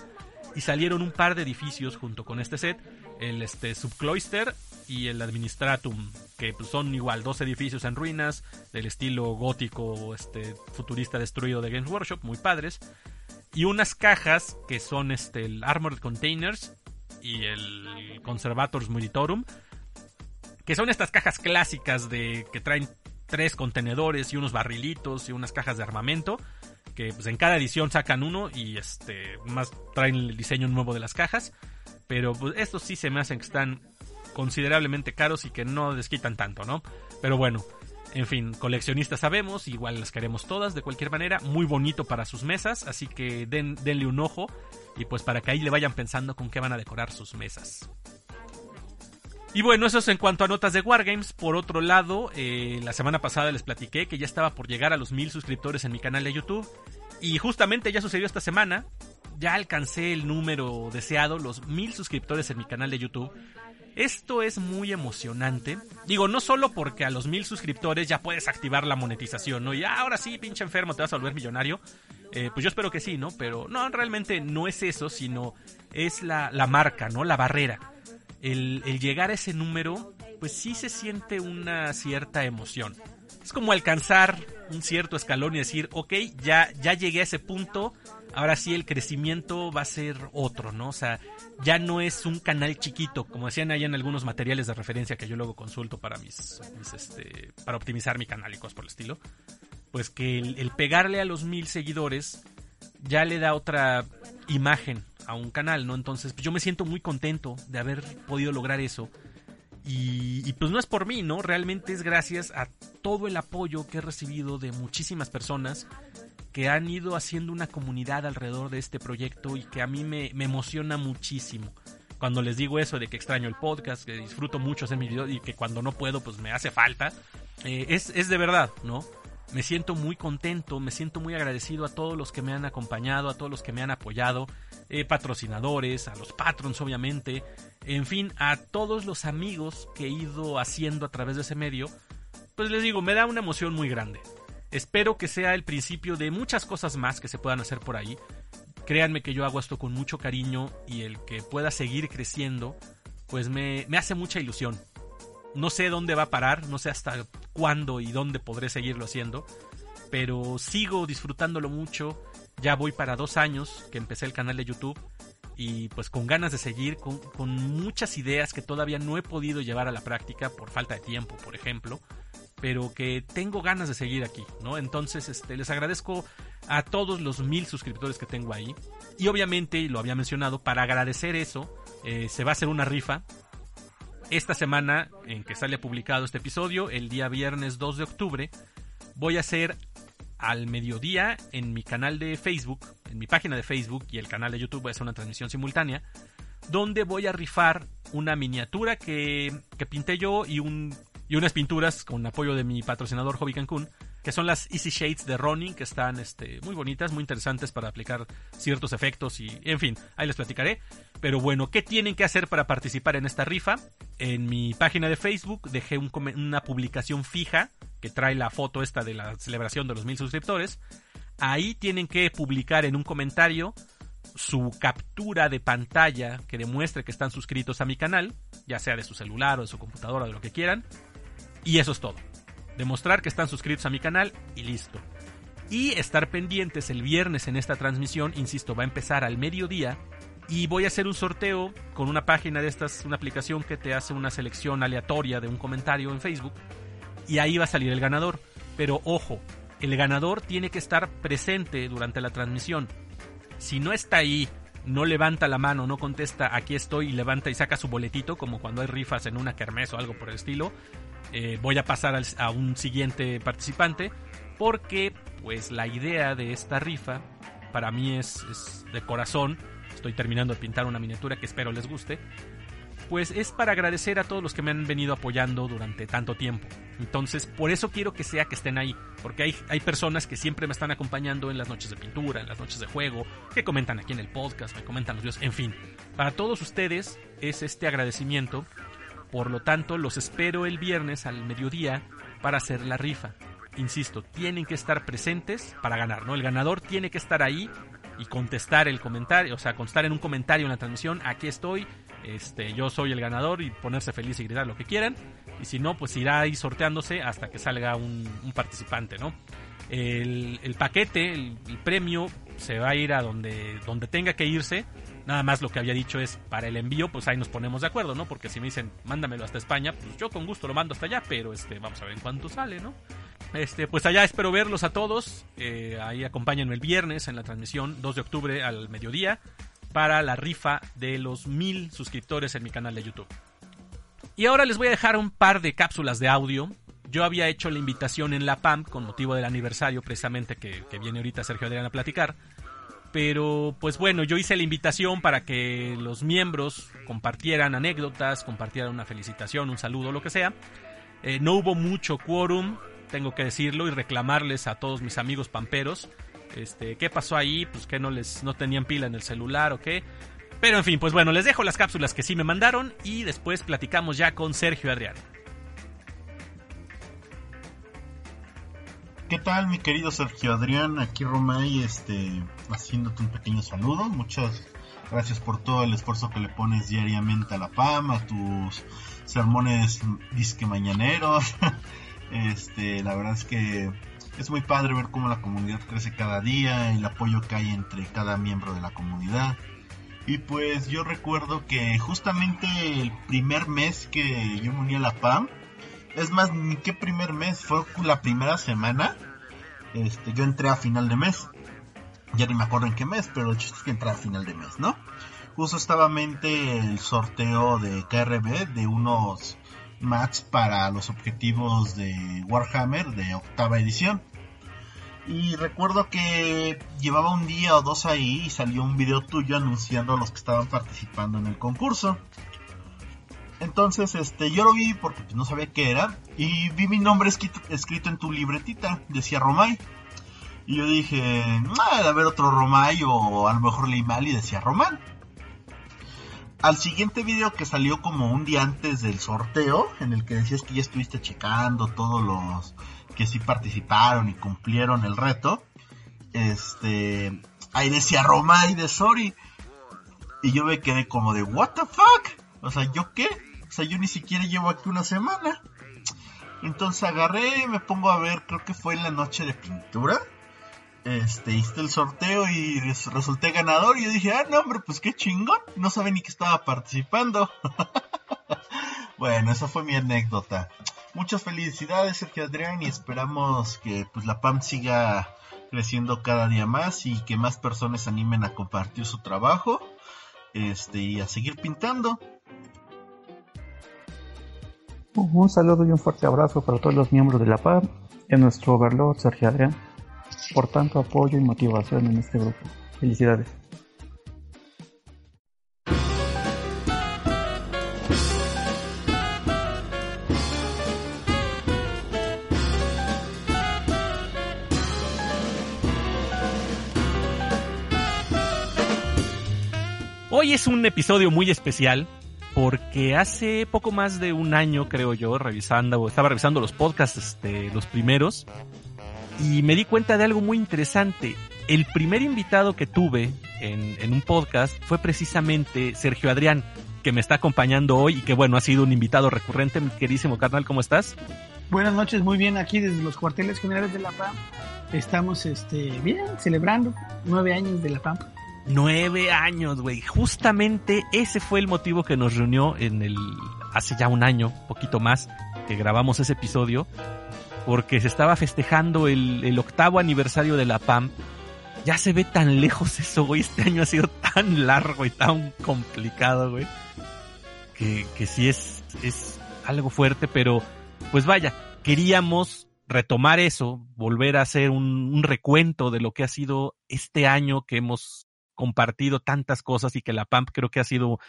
Y salieron un par de edificios junto con este set. El este, Subcloister y el Administratum, que pues, son igual dos edificios en ruinas del estilo gótico este, futurista destruido de Games Workshop, muy padres. Y unas cajas que son este, el Armored Containers y el Conservators Monitorum, que son estas cajas clásicas de que traen tres contenedores y unos barrilitos y unas cajas de armamento, que pues, en cada edición sacan uno y este más traen el diseño nuevo de las cajas. Pero pues, estos sí se me hacen que están considerablemente caros y que no desquitan tanto, ¿no? Pero bueno, en fin, coleccionistas sabemos, igual las queremos todas de cualquier manera. Muy bonito para sus mesas, así que den, denle un ojo y pues para que ahí le vayan pensando con qué van a decorar sus mesas. Y bueno, eso es en cuanto a notas de Wargames. Por otro lado, eh, la semana pasada les platiqué que ya estaba por llegar a los mil suscriptores en mi canal de YouTube. Y justamente ya sucedió esta semana. Ya alcancé el número deseado, los mil suscriptores en mi canal de YouTube. Esto es muy emocionante. Digo, no solo porque a los mil suscriptores ya puedes activar la monetización, ¿no? Y ah, ahora sí, pinche enfermo, te vas a volver millonario. Eh, pues yo espero que sí, ¿no? Pero no, realmente no es eso, sino es la, la marca, ¿no? La barrera. El, el llegar a ese número, pues sí se siente una cierta emoción. Es como alcanzar un cierto escalón y decir, ok, ya, ya llegué a ese punto, ahora sí el crecimiento va a ser otro, ¿no? O sea, ya no es un canal chiquito, como decían ahí en algunos materiales de referencia que yo luego consulto para mis, mis este, para optimizar mi canal y cosas por el estilo. Pues que el, el pegarle a los mil seguidores ya le da otra imagen a un canal, ¿no? Entonces pues yo me siento muy contento de haber podido lograr eso. Y, y pues no es por mí, ¿no? Realmente es gracias a todo el apoyo que he recibido de muchísimas personas que han ido haciendo una comunidad alrededor de este proyecto y que a mí me, me emociona muchísimo. Cuando les digo eso de que extraño el podcast, que disfruto mucho hacer mis videos y que cuando no puedo pues me hace falta, eh, es, es de verdad, ¿no? Me siento muy contento, me siento muy agradecido a todos los que me han acompañado, a todos los que me han apoyado, eh, patrocinadores, a los patrons obviamente, en fin, a todos los amigos que he ido haciendo a través de ese medio. Pues les digo, me da una emoción muy grande. Espero que sea el principio de muchas cosas más que se puedan hacer por ahí. Créanme que yo hago esto con mucho cariño y el que pueda seguir creciendo, pues me, me hace mucha ilusión. No sé dónde va a parar, no sé hasta cuándo y dónde podré seguirlo haciendo, pero sigo disfrutándolo mucho. Ya voy para dos años que empecé el canal de YouTube y pues con ganas de seguir, con, con muchas ideas que todavía no he podido llevar a la práctica por falta de tiempo, por ejemplo, pero que tengo ganas de seguir aquí, ¿no? Entonces, este, les agradezco a todos los mil suscriptores que tengo ahí. Y obviamente, y lo había mencionado, para agradecer eso, eh, se va a hacer una rifa. Esta semana en que sale publicado este episodio, el día viernes dos de octubre, voy a hacer al mediodía en mi canal de Facebook, en mi página de Facebook y el canal de YouTube, voy a hacer una transmisión simultánea, donde voy a rifar una miniatura que, que pinté yo y un... y unas pinturas con apoyo de mi patrocinador Hobby Cancún, que son las Easy Shades de Ronin, que están este, muy bonitas, muy interesantes para aplicar ciertos efectos y, en fin, ahí les platicaré. Pero bueno, ¿qué tienen que hacer para participar en esta rifa? En mi página de Facebook dejé un, una publicación fija que trae la foto esta de la celebración de los mil suscriptores. Ahí tienen que publicar en un comentario su captura de pantalla que demuestre que están suscritos a mi canal, ya sea de su celular o de su computadora o de lo que quieran. Y eso es todo. Demostrar que están suscritos a mi canal y listo. Y estar pendientes el viernes en esta transmisión, insisto, va a empezar al mediodía. Y voy a hacer un sorteo con una página de estas, una aplicación que te hace una selección aleatoria de un comentario en Facebook. Y ahí va a salir el ganador. Pero ojo, el ganador tiene que estar presente durante la transmisión. Si no está ahí, no levanta la mano, no contesta, aquí estoy, y levanta y saca su boletito, como cuando hay rifas en una kermés o algo por el estilo. Eh, voy a pasar al, a un siguiente participante, porque pues la idea de esta rifa para mí es, es de corazón. Estoy terminando de pintar una miniatura que espero les guste, pues es para agradecer a todos los que me han venido apoyando durante tanto tiempo. Entonces por eso quiero que sea que estén ahí, porque hay, hay personas que siempre me están acompañando en las noches de pintura, en las noches de juego, que comentan aquí en el podcast, me comentan los videos, en fin, para todos ustedes es este agradecimiento. Por lo tanto, los espero el viernes al mediodía para hacer la rifa. Insisto, tienen que estar presentes para ganar, ¿no? El ganador tiene que estar ahí y contestar el comentario, o sea, contestar en un comentario en la transmisión, aquí estoy, este, yo soy el ganador, y ponerse feliz y gritar lo que quieran. Y si no, pues irá ahí sorteándose hasta que salga un, un participante, ¿no? El, el paquete, el, el premio, se va a ir a donde, donde tenga que irse. Nada más lo que había dicho es, para el envío, pues ahí nos ponemos de acuerdo, ¿no? Porque si me dicen, mándamelo hasta España, pues yo con gusto lo mando hasta allá, pero este, vamos a ver en cuánto sale, ¿no? Este, pues allá espero verlos a todos. Eh, ahí acompáñenme el viernes en la transmisión dos de octubre al mediodía para la rifa de los mil suscriptores en mi canal de YouTube. Y ahora les voy a dejar un par de cápsulas de audio. Yo había hecho la invitación en la P A M P con motivo del aniversario, precisamente, que, que viene ahorita Sergio Adrián a platicar. Pero pues bueno, yo hice la invitación para que los miembros compartieran anécdotas, compartieran una felicitación, un saludo, lo que sea. Eh, no hubo mucho quórum, tengo que decirlo, y reclamarles a todos mis amigos pamperos, este, ¿qué pasó ahí? Pues que no les no tenían pila en el celular o qué. Pero en fin, pues bueno, les dejo las cápsulas que sí me mandaron y después platicamos ya con Sergio Adrián. ¿Qué tal, mi querido Sergio Adrián? Aquí Romay, este, haciéndote un pequeño saludo. Muchas gracias por todo el esfuerzo que le pones diariamente a la P A M, a tus sermones disque mañaneros. Este, la verdad es que es muy padre ver cómo la comunidad crece cada día, el apoyo que hay entre cada miembro de la comunidad. Y pues yo recuerdo que justamente el primer mes que yo me uní a la P A M, es más, ni qué primer mes, fue la primera semana. Este, yo entré a final de mes. Ya ni me acuerdo en qué mes, pero el chiste es que entré a final de mes, ¿no? Justo estaba en mente el sorteo de K R B de unos mats para los objetivos de Warhammer de octava edición. Y recuerdo que llevaba un día o dos ahí y salió un video tuyo anunciando a los que estaban participando en el concurso. Entonces, este, yo lo vi porque no sabía qué era, y vi mi nombre escrito, escrito en tu libretita, decía Romay. Y yo dije, ah, a ver otro Romay, o a lo mejor leí mal y decía Román. Al siguiente video que salió como un día antes del sorteo, en el que decías que ya estuviste checando todos los que sí participaron y cumplieron el reto, este, ahí decía Roma y de Sori, y yo me quedé como de what the fuck, o sea, ¿yo qué? O sea, yo ni siquiera llevo aquí una semana. Entonces agarré y me pongo a ver, creo que fue en la noche de pintura, este, hice el sorteo y res- resulté ganador, y yo dije, ah, no, hombre, pues qué chingón, no sabía ni que estaba participando. Bueno, esa fue mi anécdota. Muchas felicidades, Sergio Adrián, y esperamos que pues la P A M siga creciendo cada día más y que más personas se animen a compartir su trabajo, este, y a seguir pintando. Un saludo y un fuerte abrazo para todos los miembros de la P A M y a nuestro Overlord Sergio Adrián por tanto apoyo y motivación en este grupo. Felicidades. Hoy es un episodio muy especial porque hace poco más de un año, creo yo, revisando, estaba revisando los podcasts, este, los primeros, y me di cuenta de algo muy interesante. El primer invitado que tuve en, en un podcast fue precisamente Sergio Adrián, que me está acompañando hoy y que, bueno, ha sido un invitado recurrente. Mi queridísimo carnal, ¿cómo estás? Buenas noches, muy bien, aquí desde los cuarteles generales de la P A M. Estamos, este, bien, celebrando nueve años de la P A M. Nueve años, güey. Justamente ese fue el motivo que nos reunió en el hace ya un año, poquito más, que grabamos ese episodio, porque se estaba festejando el, el octavo aniversario de la P A M. Ya se ve tan lejos eso, güey. Este año ha sido tan largo y tan complicado, güey, que, que sí es, es algo fuerte, pero pues vaya, queríamos retomar eso, volver a hacer un, un recuento de lo que ha sido este año que hemos compartido tantas cosas y que la P A M P creo que ha sido,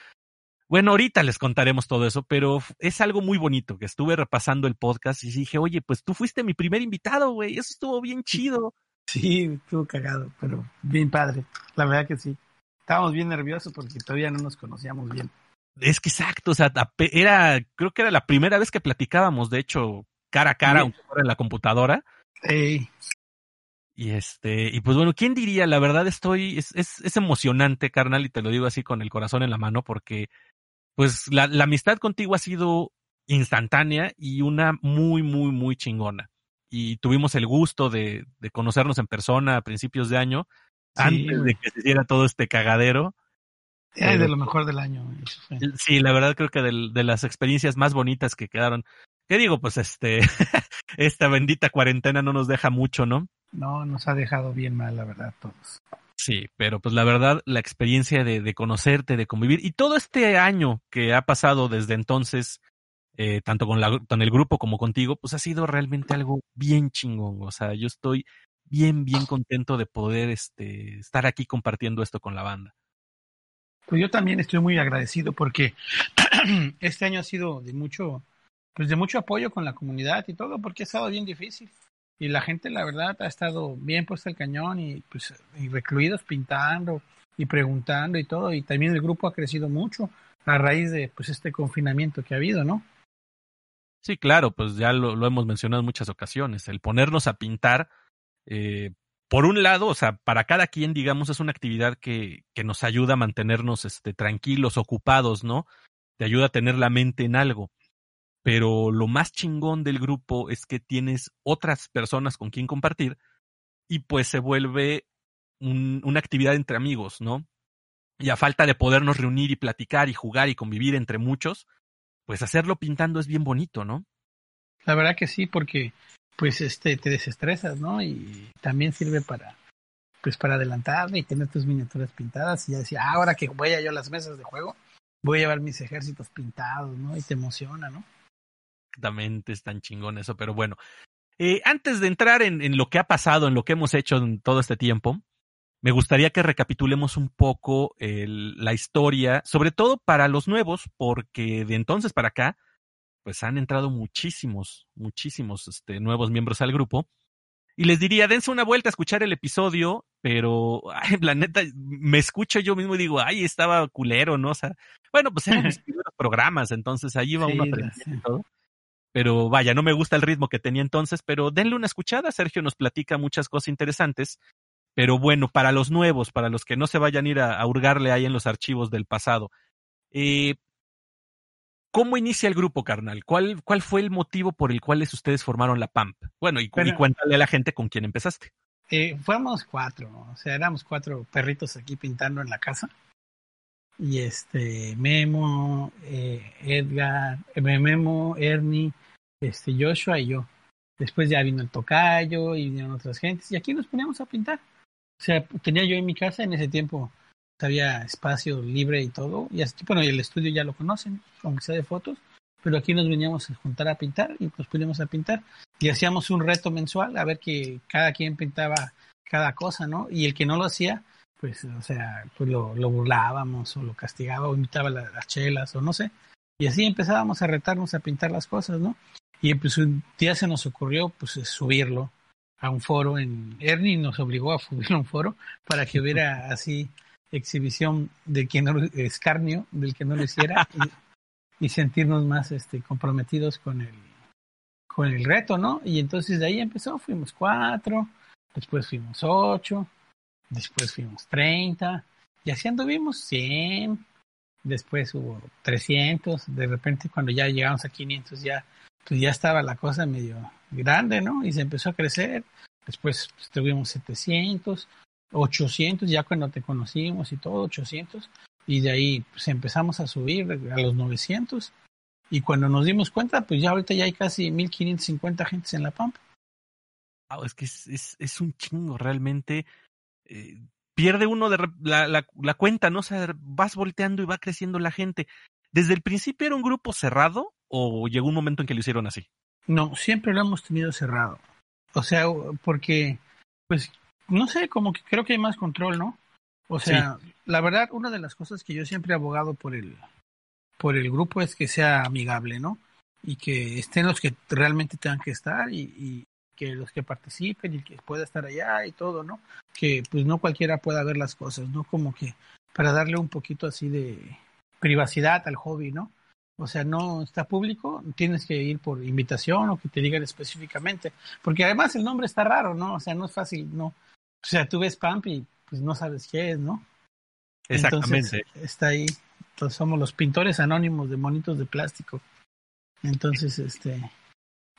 bueno, ahorita les contaremos todo eso, pero es algo muy bonito que estuve repasando el podcast y dije, oye, pues tú fuiste mi primer invitado, güey, eso estuvo bien chido. Sí, estuvo cagado, pero bien padre, la verdad que sí, estábamos bien nerviosos porque todavía no nos conocíamos bien. Es que exacto, o sea, era, creo que era la primera vez que platicábamos, de hecho, cara a cara, sí, aunque fuera en la computadora. Sí. Y este, y pues bueno, ¿quién diría? La verdad estoy, es, es, es emocionante, carnal, y te lo digo así con el corazón en la mano, porque pues la, la amistad contigo ha sido instantánea y una muy, muy, muy chingona. Y tuvimos el gusto de, de conocernos en persona a principios de año, sí, antes de que se hiciera todo este cagadero. Es eh, de lo mejor del año. Sí, la verdad creo que de, de las experiencias más bonitas que quedaron. ¿Qué digo? Pues este, esta bendita cuarentena no nos deja mucho, ¿no? No, nos ha dejado bien mal, la verdad, todos. Sí, pero pues la verdad, la experiencia de, de conocerte, de convivir, y todo este año que ha pasado desde entonces, eh, tanto con, la, con el grupo como contigo, pues ha sido realmente algo bien chingón. O sea, yo estoy bien, bien contento de poder este, estar aquí compartiendo esto con la banda. Pues yo también estoy muy agradecido porque este año ha sido de mucho, pues de mucho apoyo con la comunidad y todo, porque ha estado bien difícil. Y la gente, la verdad, ha estado bien puesta el cañón y pues y recluidos pintando y preguntando y todo. Y también el grupo ha crecido mucho a raíz de pues este confinamiento que ha habido, ¿no? Sí, claro, pues ya lo, lo hemos mencionado en muchas ocasiones. El ponernos a pintar, eh, por un lado, o sea, para cada quien, digamos, es una actividad que, que nos ayuda a mantenernos este, tranquilos, ocupados, ¿no? Te ayuda a tener la mente en algo. Pero lo más chingón del grupo es que tienes otras personas con quien compartir y pues se vuelve un, una actividad entre amigos, ¿no? Y a falta de podernos reunir y platicar y jugar y convivir entre muchos, pues hacerlo pintando es bien bonito, ¿no? La verdad que sí, porque pues este te desestresas, ¿no? Y también sirve para pues para adelantar y tener tus miniaturas pintadas y ya decía, ah, ahora que voy a yo a las mesas de juego, voy a llevar mis ejércitos pintados, ¿no? Y te emociona, ¿no? Exactamente, es tan chingón eso, pero bueno, eh, antes de entrar en, en lo que ha pasado, en lo que hemos hecho en todo este tiempo, me gustaría que recapitulemos un poco el, la historia, sobre todo para los nuevos, porque de entonces para acá, pues han entrado muchísimos, muchísimos este, nuevos miembros al grupo, y les diría, dense una vuelta a escuchar el episodio, pero ay, la neta, me escucho yo mismo y digo, ay, estaba culero, ¿no? O sea, bueno, pues eran mis primeros programas, entonces ahí va uno aprendiendo y todo. Pero vaya, no me gusta el ritmo que tenía entonces, pero denle una escuchada. Sergio nos platica muchas cosas interesantes. Pero bueno, para los nuevos, para los que no se vayan a ir a, a hurgarle ahí en los archivos del pasado. Eh, ¿Cómo inicia el grupo, carnal? ¿Cuál, cuál fue el motivo por el cual ustedes formaron la P A M P? Bueno, y, pero, y cuéntale a la gente con quién empezaste. Eh, fuéramos cuatro, o sea, éramos cuatro perritos aquí pintando en la casa. Y este, Memo, eh, Edgar, eh, Memo, Ernie, este, Joshua y yo. Después ya vino el tocayo y vinieron otras gentes. Y aquí nos poníamos a pintar. O sea, tenía yo en mi casa en ese tiempo, había espacio libre y todo. Y así, bueno, el estudio ya lo conocen, aunque sea de fotos. Pero aquí nos veníamos a juntar a pintar y nos poníamos a pintar. Y hacíamos un reto mensual a ver que cada quien pintaba cada cosa, ¿no? Y el que no lo hacía, pues, o sea, pues lo, lo burlábamos o lo castigaba o imitaba la, las chelas o no sé. Y así empezábamos a retarnos a pintar las cosas, ¿no? Y pues un día se nos ocurrió pues subirlo a un foro. En Ernie nos obligó a subirlo a un foro para que hubiera así exhibición de quien no lo, escarnio del que no lo hiciera y, y sentirnos más este comprometidos con el con el reto, ¿no? Y entonces de ahí empezó, fuimos cuatro, después fuimos ocho, después fuimos treinta, y así anduvimos cien, después hubo trescientos, de repente cuando ya llegamos a quinientos ya pues ya estaba la cosa medio grande, ¿no? Y se empezó a crecer. Después pues, tuvimos setecientos, ochocientos, ya cuando te conocimos y todo, ochocientos. Y de ahí pues empezamos a subir a los novecientos. Y cuando nos dimos cuenta, pues ya ahorita ya hay casi mil quinientos cincuenta gentes en la P A M P. Ah, es que es, es, es un chingo, realmente. Eh, pierde uno de la, la, la cuenta, ¿no? O sea, vas volteando y va creciendo la gente. ¿Desde el principio era un grupo cerrado o llegó un momento en que lo hicieron así? No, siempre lo hemos tenido cerrado. O sea, porque, pues, no sé, como que creo que hay más control, ¿no? O sea, sí. La verdad, una de las cosas que yo siempre he abogado por el, por el grupo es que sea amigable, ¿no? Y que estén los que realmente tengan que estar y, y que los que participen y que pueda estar allá y todo, ¿no? Que, pues, no cualquiera pueda ver las cosas, ¿no? Como que para darle un poquito así de privacidad al hobby, ¿no? O sea, no está público, tienes que ir por invitación o que te digan específicamente, porque además el nombre está raro, ¿no? O sea, no es fácil, ¿no? O sea, tú ves P A M P y pues no sabes qué es, ¿no? Exactamente. Entonces, está ahí, entonces somos los pintores anónimos de monitos de plástico. Entonces, este,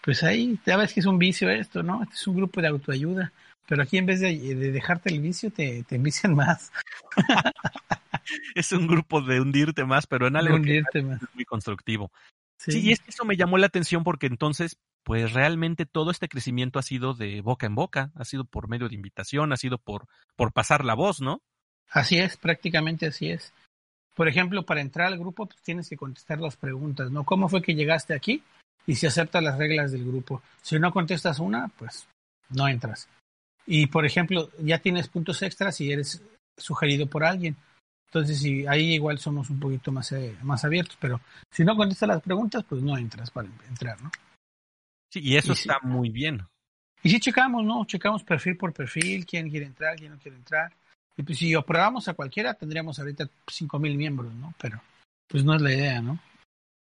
pues ahí, ya ves que es un vicio esto, ¿no? Este es un grupo de autoayuda, pero aquí en vez de, de dejarte el vicio, te, te envician más. Es un grupo de hundirte más, pero en algo que es muy constructivo. Sí. Sí, y es que eso me llamó la atención porque entonces, pues realmente todo este crecimiento ha sido de boca en boca, ha sido por medio de invitación, ha sido por, por pasar la voz, ¿no? Así es, prácticamente así es. Por ejemplo, para entrar al grupo pues, tienes que contestar las preguntas, ¿no? ¿Cómo fue que llegaste aquí? Y si aceptas las reglas del grupo. Si no contestas una, pues no entras. Y por ejemplo, ya tienes puntos extras si eres sugerido por alguien. Entonces, sí, ahí igual somos un poquito más, eh, más abiertos, pero si no contestas las preguntas, pues no entras para entrar, ¿no? Sí, y eso y está sí, muy bien. Y sí checamos, ¿no? Checamos perfil por perfil, quién quiere entrar, quién no quiere entrar. Y pues si aprobamos a cualquiera, tendríamos ahorita cinco mil miembros, ¿no? Pero pues no es la idea, ¿no?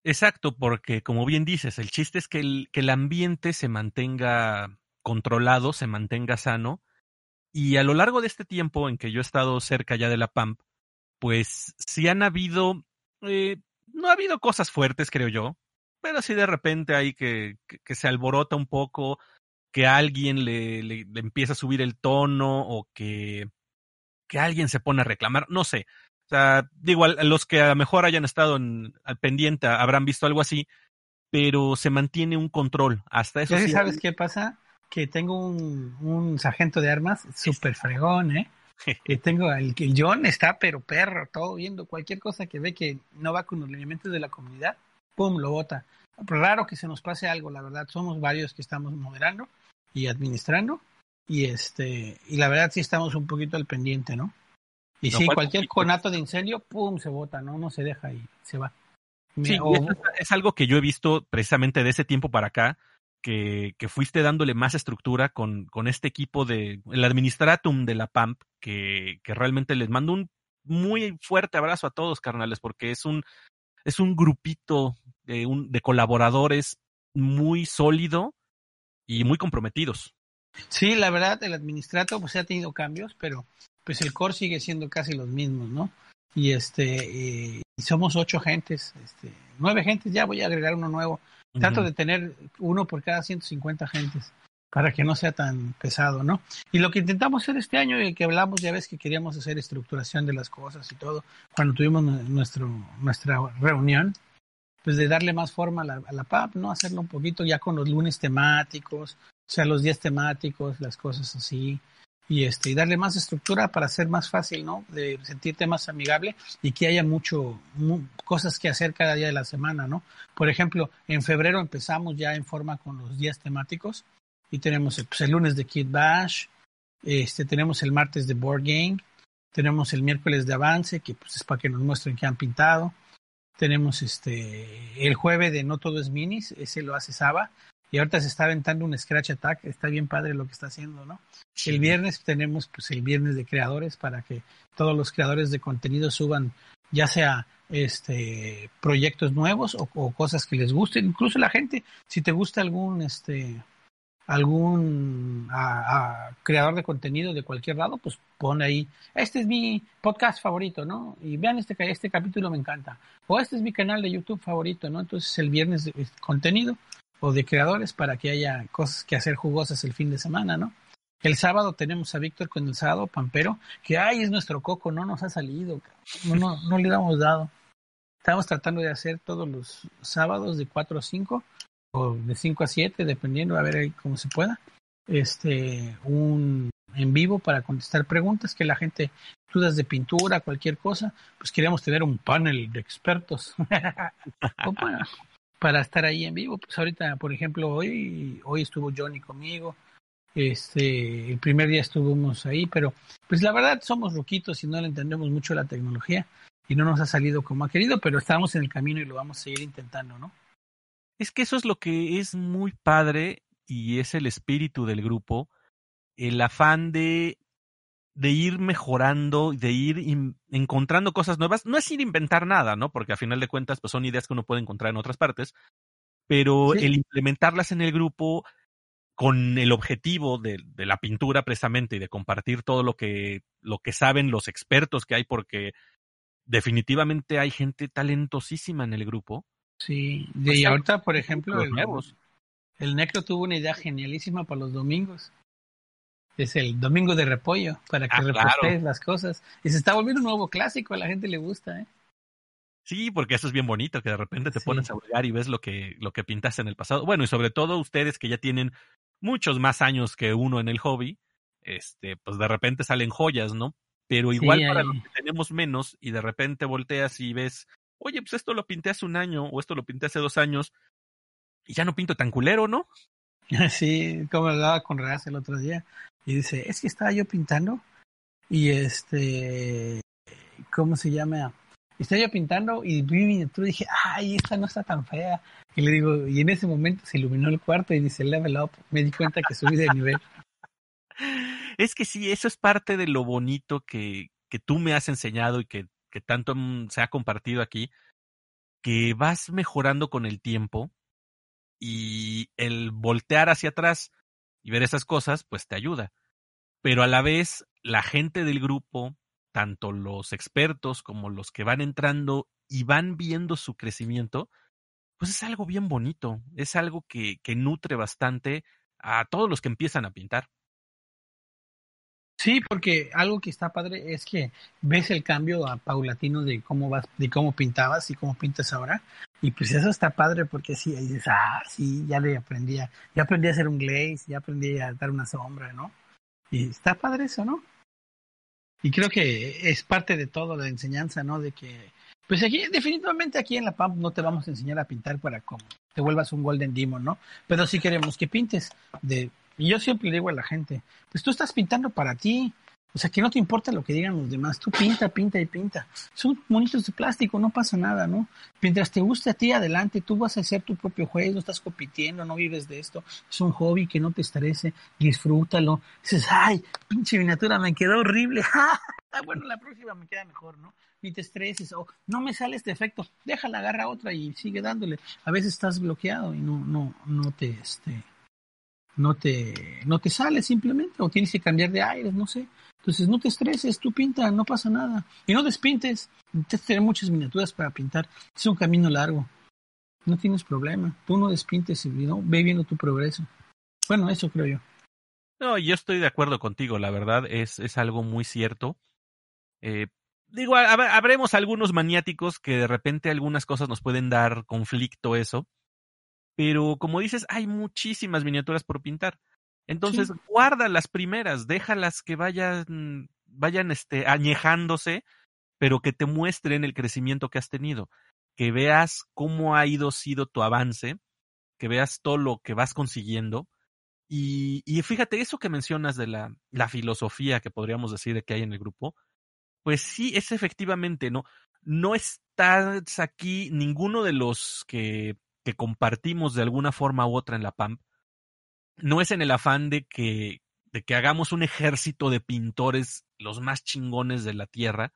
Exacto, porque como bien dices, el chiste es que el, que el ambiente se mantenga controlado, se mantenga sano. Y a lo largo de este tiempo en que yo he estado cerca ya de la P A M P, pues sí han habido, eh, no ha habido cosas fuertes, creo yo, pero sí de repente hay que, que, que se alborota un poco, que alguien le, le, le empieza a subir el tono o que, que alguien se pone a reclamar, no sé. O sea, digo, a, a los que a lo mejor hayan estado en, al pendiente habrán visto algo así, pero se mantiene un control. Hasta eso sí. ¿Sabes qué pasa? Que tengo un, un sargento de armas súper fregón, ¿eh? Que tengo el, el John está pero perro, todo viendo cualquier cosa que ve que no va con los lineamientos de la comunidad, pum, lo bota. Pero raro que se nos pase algo, la verdad, somos varios que estamos moderando y administrando y este y la verdad sí estamos un poquito al pendiente, ¿no? Y sí, cualquier conato de incendio, pum, se bota, no no se deja y se va. Me, sí, o... y es, es algo que yo he visto precisamente de ese tiempo para acá. Que, que fuiste dándole más estructura con, con este equipo de el administratum de la P A M P, que, que realmente les mando un muy fuerte abrazo a todos, carnales, porque es un, es un grupito de, un, de colaboradores muy sólido y muy comprometidos. Sí, la verdad, el administrato pues ha tenido cambios, pero pues el core sigue siendo casi los mismos, ¿no? Y este eh, y somos ocho gentes, este, nueve gentes, ya voy a agregar uno nuevo. Uh-huh. Trato de tener uno por cada ciento cincuenta gentes para que no sea tan pesado, ¿no? Y lo que intentamos hacer este año, y que hablamos, ya ves que queríamos hacer estructuración de las cosas y todo, cuando tuvimos nuestro nuestra reunión, pues de darle más forma a la, a la P A P, ¿no? Hacerlo un poquito ya con los lunes temáticos, o sea, los días temáticos, las cosas así, y este, y darle más estructura para ser más fácil, ¿no? De sentirte más amigable y que haya mucho, mu- cosas que hacer cada día de la semana, ¿no? Por ejemplo, en febrero empezamos ya en forma con los días temáticos y tenemos pues, el lunes de Kid Bash, este, tenemos el martes de Board Game, tenemos el miércoles de Avance, que pues es para que nos muestren qué han pintado, tenemos este el jueves de No Todo Es Minis, ese lo hace Saba, y ahorita se está aventando un Scratch Attack, está bien padre lo que está haciendo, ¿no? Sí. El viernes tenemos pues el viernes de creadores para que todos los creadores de contenido suban ya sea este proyectos nuevos o, o cosas que les gusten, incluso la gente, si te gusta algún este algún a, a, creador de contenido de cualquier lado, pues pone ahí, este es mi podcast favorito, ¿no? Y vean este este capítulo, me encanta. O este es mi canal de YouTube favorito, ¿no? Entonces el viernes es contenido o de creadores para que haya cosas que hacer jugosas el fin de semana, ¿no? El sábado tenemos a Víctor Condensado, Pampero, que ay, es nuestro coco, no nos ha salido, no, no, no le damos dado. Estamos tratando de hacer todos los sábados de cuatro a cinco o de cinco a siete, dependiendo, a ver ahí cómo se pueda, este, un en vivo para contestar preguntas que la gente, dudas de pintura, cualquier cosa, pues queríamos tener un panel de expertos para, para estar ahí en vivo. Pues ahorita, por ejemplo, hoy hoy estuvo Johnny conmigo, este, el primer día estuvimos ahí, pero pues la verdad somos ruquitos y no le entendemos mucho la tecnología y no nos ha salido como ha querido, pero estamos en el camino y lo vamos a seguir intentando, ¿no? Es que eso es lo que es muy padre y es el espíritu del grupo, el afán de, de ir mejorando, de ir in, encontrando cosas nuevas. No es ir a inventar nada, ¿no? Porque a final de cuentas pues, son ideas que uno puede encontrar en otras partes, pero sí, el implementarlas en el grupo con el objetivo de, de la pintura precisamente y de compartir todo lo que, lo que saben los expertos que hay, porque definitivamente hay gente talentosísima en el grupo. Sí, de pues ahorita, por ejemplo, el, el Necro tuvo una idea genialísima para los domingos. Es el domingo de repollo, para que ah, repostees claro. las cosas. Y se está volviendo un nuevo clásico, a la gente le gusta, ¿eh? Sí, porque eso es bien bonito, que de repente te sí. pones a jugar y ves lo que, lo que pintaste en el pasado. Bueno, y sobre todo ustedes que ya tienen muchos más años que uno en el hobby, este, pues de repente salen joyas, ¿no? Pero igual sí, para hay... los que tenemos menos y de repente volteas y ves... Oye, pues esto lo pinté hace un año o esto lo pinté hace dos años y ya no pinto tan culero, ¿no? Sí, como hablaba con Raz el otro día y dice, es que estaba yo pintando y este, ¿cómo se llama? Estaba yo pintando y vi miniatura y dije, ay, esta no está tan fea. Y le digo, y en ese momento se iluminó el cuarto y dice, level up, me di cuenta que subí de nivel. Es que sí, eso es parte de lo bonito que, que tú me has enseñado y que que tanto se ha compartido aquí, que vas mejorando con el tiempo y el voltear hacia atrás y ver esas cosas, pues te ayuda. Pero a la vez, la gente del grupo, tanto los expertos como los que van entrando y van viendo su crecimiento, pues es algo bien bonito, es algo que, que nutre bastante a todos los que empiezan a pintar. Sí, porque algo que está padre es que ves el cambio a paulatino de cómo vas, de cómo pintabas y cómo pintas ahora, y pues eso está padre porque sí, ahí dices, ah, sí, ya le aprendí, a, ya aprendí a hacer un glaze, ya aprendí a dar una sombra, ¿no? Y está padre eso, ¿no? Y creo que es parte de todo la enseñanza, ¿no? De que, pues aquí, definitivamente aquí en la P A M P no te vamos a enseñar a pintar para cómo te vuelvas un Golden Demon, ¿no? Pero sí queremos que pintes de... Y yo siempre le digo a la gente, pues tú estás pintando para ti, o sea, que no te importa lo que digan los demás, tú pinta, pinta y pinta. Son monitos de plástico, no pasa nada, ¿no? Mientras te guste a ti, adelante, tú vas a hacer tu propio juego, no estás compitiendo, no vives de esto, es un hobby que no te estrese, disfrútalo. Dices, ay, pinche miniatura, me quedó horrible, ah, bueno, la próxima me queda mejor, ¿no? Ni te estreses, o no me sale este efecto, déjala, agarra otra y sigue dándole. A veces estás bloqueado y no, no, no te, este, no te, no te sale simplemente, o tienes que cambiar de aire, no sé. Entonces no te estreses, tú pinta, no pasa nada. Y no despintes, necesitas tener muchas miniaturas para pintar, es un camino largo. No tienes problema, tú no despintes y no, ve viendo tu progreso. Bueno, eso creo yo. No, yo estoy de acuerdo contigo, la verdad, es, es algo muy cierto. Eh, digo, hab- habremos algunos maniáticos que de repente algunas cosas nos pueden dar conflicto eso, pero como dices, hay muchísimas miniaturas por pintar. Entonces, sí, guarda las primeras, déjalas que vayan, vayan este, añejándose, pero que te muestren el crecimiento que has tenido, que veas cómo ha ido sido tu avance, que veas todo lo que vas consiguiendo. Y, y fíjate, eso que mencionas de la, la filosofía que podríamos decir que hay en el grupo, pues sí, es efectivamente, ¿no? No estás aquí, ninguno de los que, que compartimos de alguna forma u otra en la P A M P, no es en el afán de que, de que hagamos un ejército de pintores los más chingones de la Tierra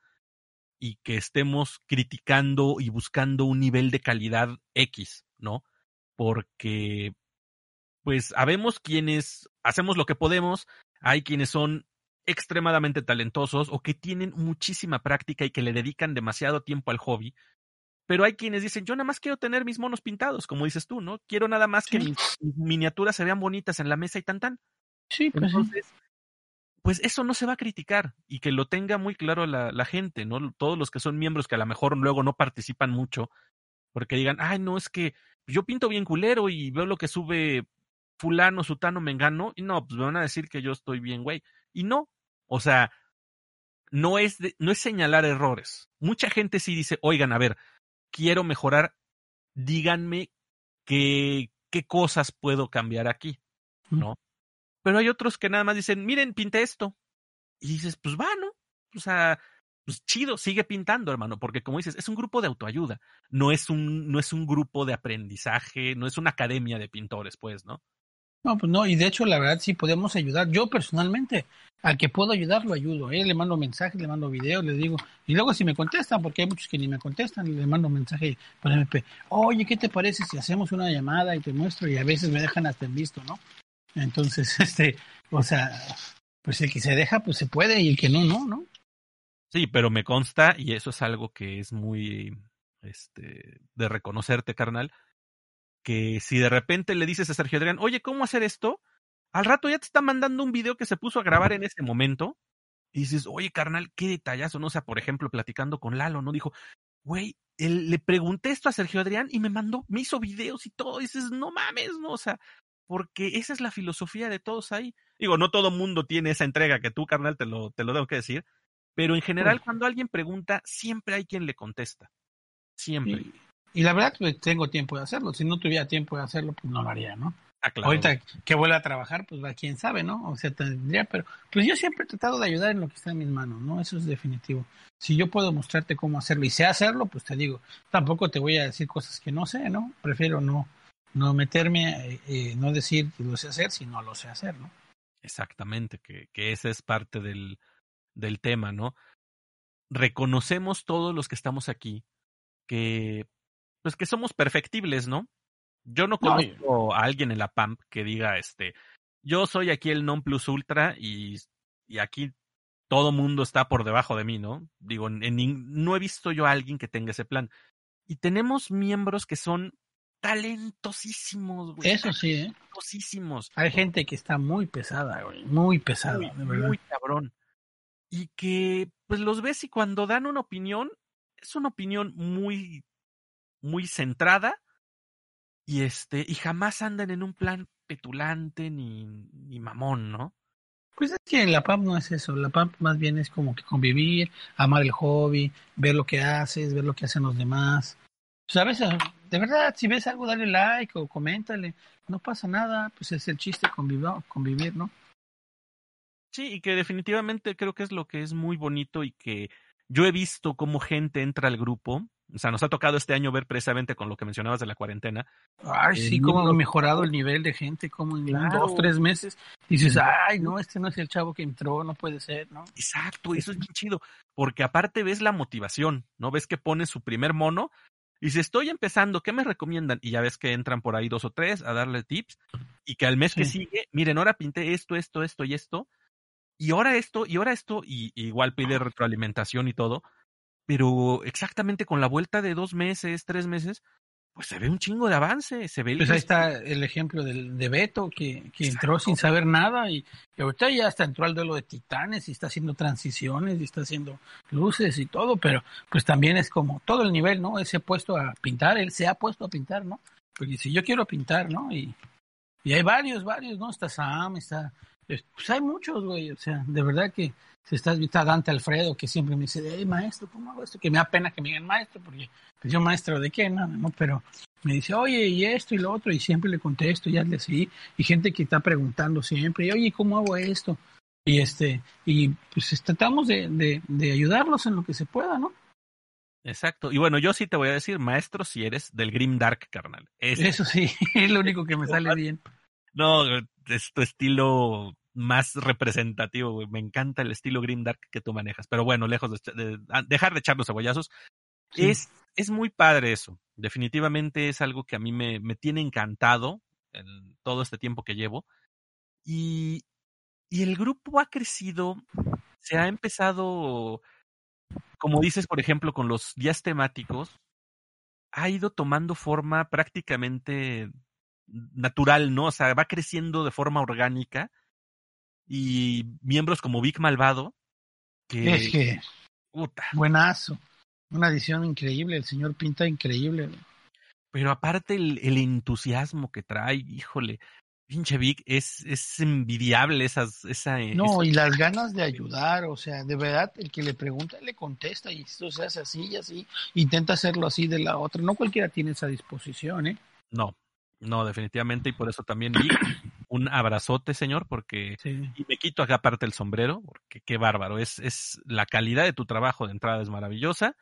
y que estemos criticando y buscando un nivel de calidad X, ¿no? Porque... pues habemos quienes hacemos lo que podemos, hay quienes son extremadamente talentosos o que tienen muchísima práctica y que le dedican demasiado tiempo al hobby, pero hay quienes dicen, yo nada más quiero tener mis monos pintados, como dices tú, ¿no? Quiero nada más que sí, mis, mis miniaturas se vean bonitas en la mesa y tan tan. Sí, pues entonces, sí, pues eso no se va a criticar y que lo tenga muy claro la, la gente, ¿no? Todos los que son miembros que a lo mejor luego no participan mucho porque digan, ay, no, es que yo pinto bien culero y veo lo que sube fulano, sutano, mengano, y no, pues me van a decir que yo estoy bien, güey. Y no, o sea, no es, de, no es señalar errores. Mucha gente sí dice, oigan, a ver, quiero mejorar, díganme qué, qué cosas puedo cambiar aquí, ¿no? Mm. Pero hay otros que nada más dicen, miren, pinté esto. Y dices, pues va, ¿no? O sea, pues chido, sigue pintando, hermano, porque como dices, es un grupo de autoayuda, no es un, no es un grupo de aprendizaje, no es una academia de pintores, pues, ¿no? No, pues no, y de hecho la verdad sí podemos ayudar. Yo personalmente, al que puedo ayudar lo ayudo, ¿eh? Le mando mensajes, le mando videos, le digo, y luego si me contestan, porque hay muchos que ni me contestan, le mando mensaje por M P, oye, ¿qué te parece si hacemos una llamada y te muestro? Y a veces me dejan hasta en visto, ¿no? Entonces, este, o sea, pues el que se deja, pues se puede, y el que no, no, ¿no? Sí, pero me consta, y eso es algo que es muy, este, de reconocerte, carnal, que si de repente le dices a Sergio Adrián, oye, ¿cómo hacer esto? Al rato ya te está mandando un video que se puso a grabar en ese momento, y dices, oye, carnal, qué detallazo, ¿no? O sea, por ejemplo, platicando con Lalo, ¿no? Dijo, güey, él, le pregunté esto a Sergio Adrián y me mandó, me hizo videos y todo, y dices, no mames, ¿no? O sea, porque esa es la filosofía de todos ahí. Digo, no todo mundo tiene esa entrega que tú, carnal, te lo, te lo tengo que decir, pero en general, cuando alguien pregunta, siempre hay quien le contesta, siempre. Sí. Y la verdad, pues tengo tiempo de hacerlo. Si no tuviera tiempo de hacerlo, pues no lo haría, ¿no? Ah, claro. Ahorita que vuelva a trabajar, pues va, quién sabe, ¿no? O sea, tendría, pero pues yo siempre he tratado de ayudar en lo que está en mis manos, ¿no? Eso es definitivo. Si yo puedo mostrarte cómo hacerlo y sé hacerlo, pues te digo, tampoco te voy a decir cosas que no sé, ¿no? Prefiero no, no meterme, eh, no decir que lo sé hacer si no lo sé hacer, ¿no? Exactamente, que, que esa es parte del, del tema, ¿no? Reconocemos todos los que estamos aquí que pues que somos perfectibles, ¿no? Yo no conozco no, a alguien en la P A M P que diga, este, yo soy aquí el non plus ultra y, y aquí todo mundo está por debajo de mí, ¿no? Digo, en, en, no he visto yo a alguien que tenga ese plan. Y tenemos miembros que son talentosísimos, güey. Eso sí, ¿eh? Talentosísimos. Hay gente que está muy pesada, güey, muy pesada, muy, de verdad. Muy cabrón. Y que, pues, los ves y cuando dan una opinión, es una opinión muy... muy centrada y este y jamás andan en un plan petulante ni, ni mamón, ¿no? Pues es que la P A M no es eso, la P A M más bien es como que convivir, amar el hobby, ver lo que haces, ver lo que hacen los demás. Pues a veces, de verdad, si ves algo, dale like o coméntale, no pasa nada, pues es el chiste convivir, ¿no? Sí, y que definitivamente creo que es lo que es muy bonito y que yo he visto cómo gente entra al grupo O sea, nos ha tocado este año ver precisamente con lo que mencionabas de la cuarentena. Ay, sí, eh, cómo ha mejorado el nivel de gente, como en claro. dos, tres meses. Y dices, ay, no, este no es el chavo que entró, no puede ser, ¿no? Exacto, eso es bien chido. Porque aparte ves la motivación, ¿no? Ves que pone su primer mono y si estoy empezando, ¿qué me recomiendan? Y ya ves que entran por ahí dos o tres a darle tips y que al mes sí. que sigue, miren, ahora pinté esto, esto, esto y esto. Y ahora esto, y ahora esto, y, y igual pide retroalimentación y todo. Pero exactamente con la vuelta de dos meses, tres meses, pues se ve un chingo de avance. Se ve el pues ahí está el ejemplo del, de Beto, que, que entró sin saber nada y, y ahorita ya hasta entró al duelo de titanes y está haciendo transiciones y está haciendo luces y todo, pero pues también es como todo el nivel, ¿no? Él se ha puesto a pintar, él se ha puesto a pintar, ¿no? Porque si yo quiero pintar, ¿no? Y, y hay varios, varios, ¿no? Está Sam, está... Pues hay muchos, güey, o sea, de verdad que se está, está Dante Alfredo, que siempre me dice, hey, maestro, ¿cómo hago esto? Que me da pena que me digan maestro, porque pues yo maestro de qué, nada, ¿no? Pero me dice, oye, y esto y lo otro, y siempre le contesto, y hazle así, y gente que está preguntando siempre, y, oye, ¿cómo hago esto? Y este, y pues tratamos de, de, de ayudarlos en lo que se pueda, ¿no? Exacto, y bueno, yo sí te voy a decir, maestro, si eres del Grim Dark, carnal. Este. Eso sí, es lo único que me sale bien. No, es tu estilo... más representativo, güey. Me encanta el estilo Grim Dark que tú manejas. Pero bueno, lejos de, de, de dejar de echar los cebollazos. Sí. Es, es muy padre eso. Definitivamente es algo que a mí me, me tiene encantado en todo este tiempo que llevo. Y, y el grupo ha crecido. Se ha empezado, como dices, por ejemplo, con los días temáticos. Ha ido tomando forma prácticamente natural, ¿no? O sea, va creciendo de forma orgánica. Y miembros como Vic Malvado. Que... Es que... Puta. Buenazo. Una edición increíble. El señor pinta increíble. Güey. Pero aparte el, el entusiasmo que trae, híjole. Pinche Vic, es, es envidiable esas... Esa, no, esa... y las ganas de ayudar. O sea, de verdad, el que le pregunta le contesta. Y esto se hace así y así. Intenta hacerlo así de la otra. No cualquiera tiene esa disposición, ¿eh? No. No, definitivamente. Y por eso también Vic... Un abrazote, señor, porque sí. Y me quito acá aparte el sombrero, porque qué bárbaro, es, es la calidad de tu trabajo de entrada es maravillosa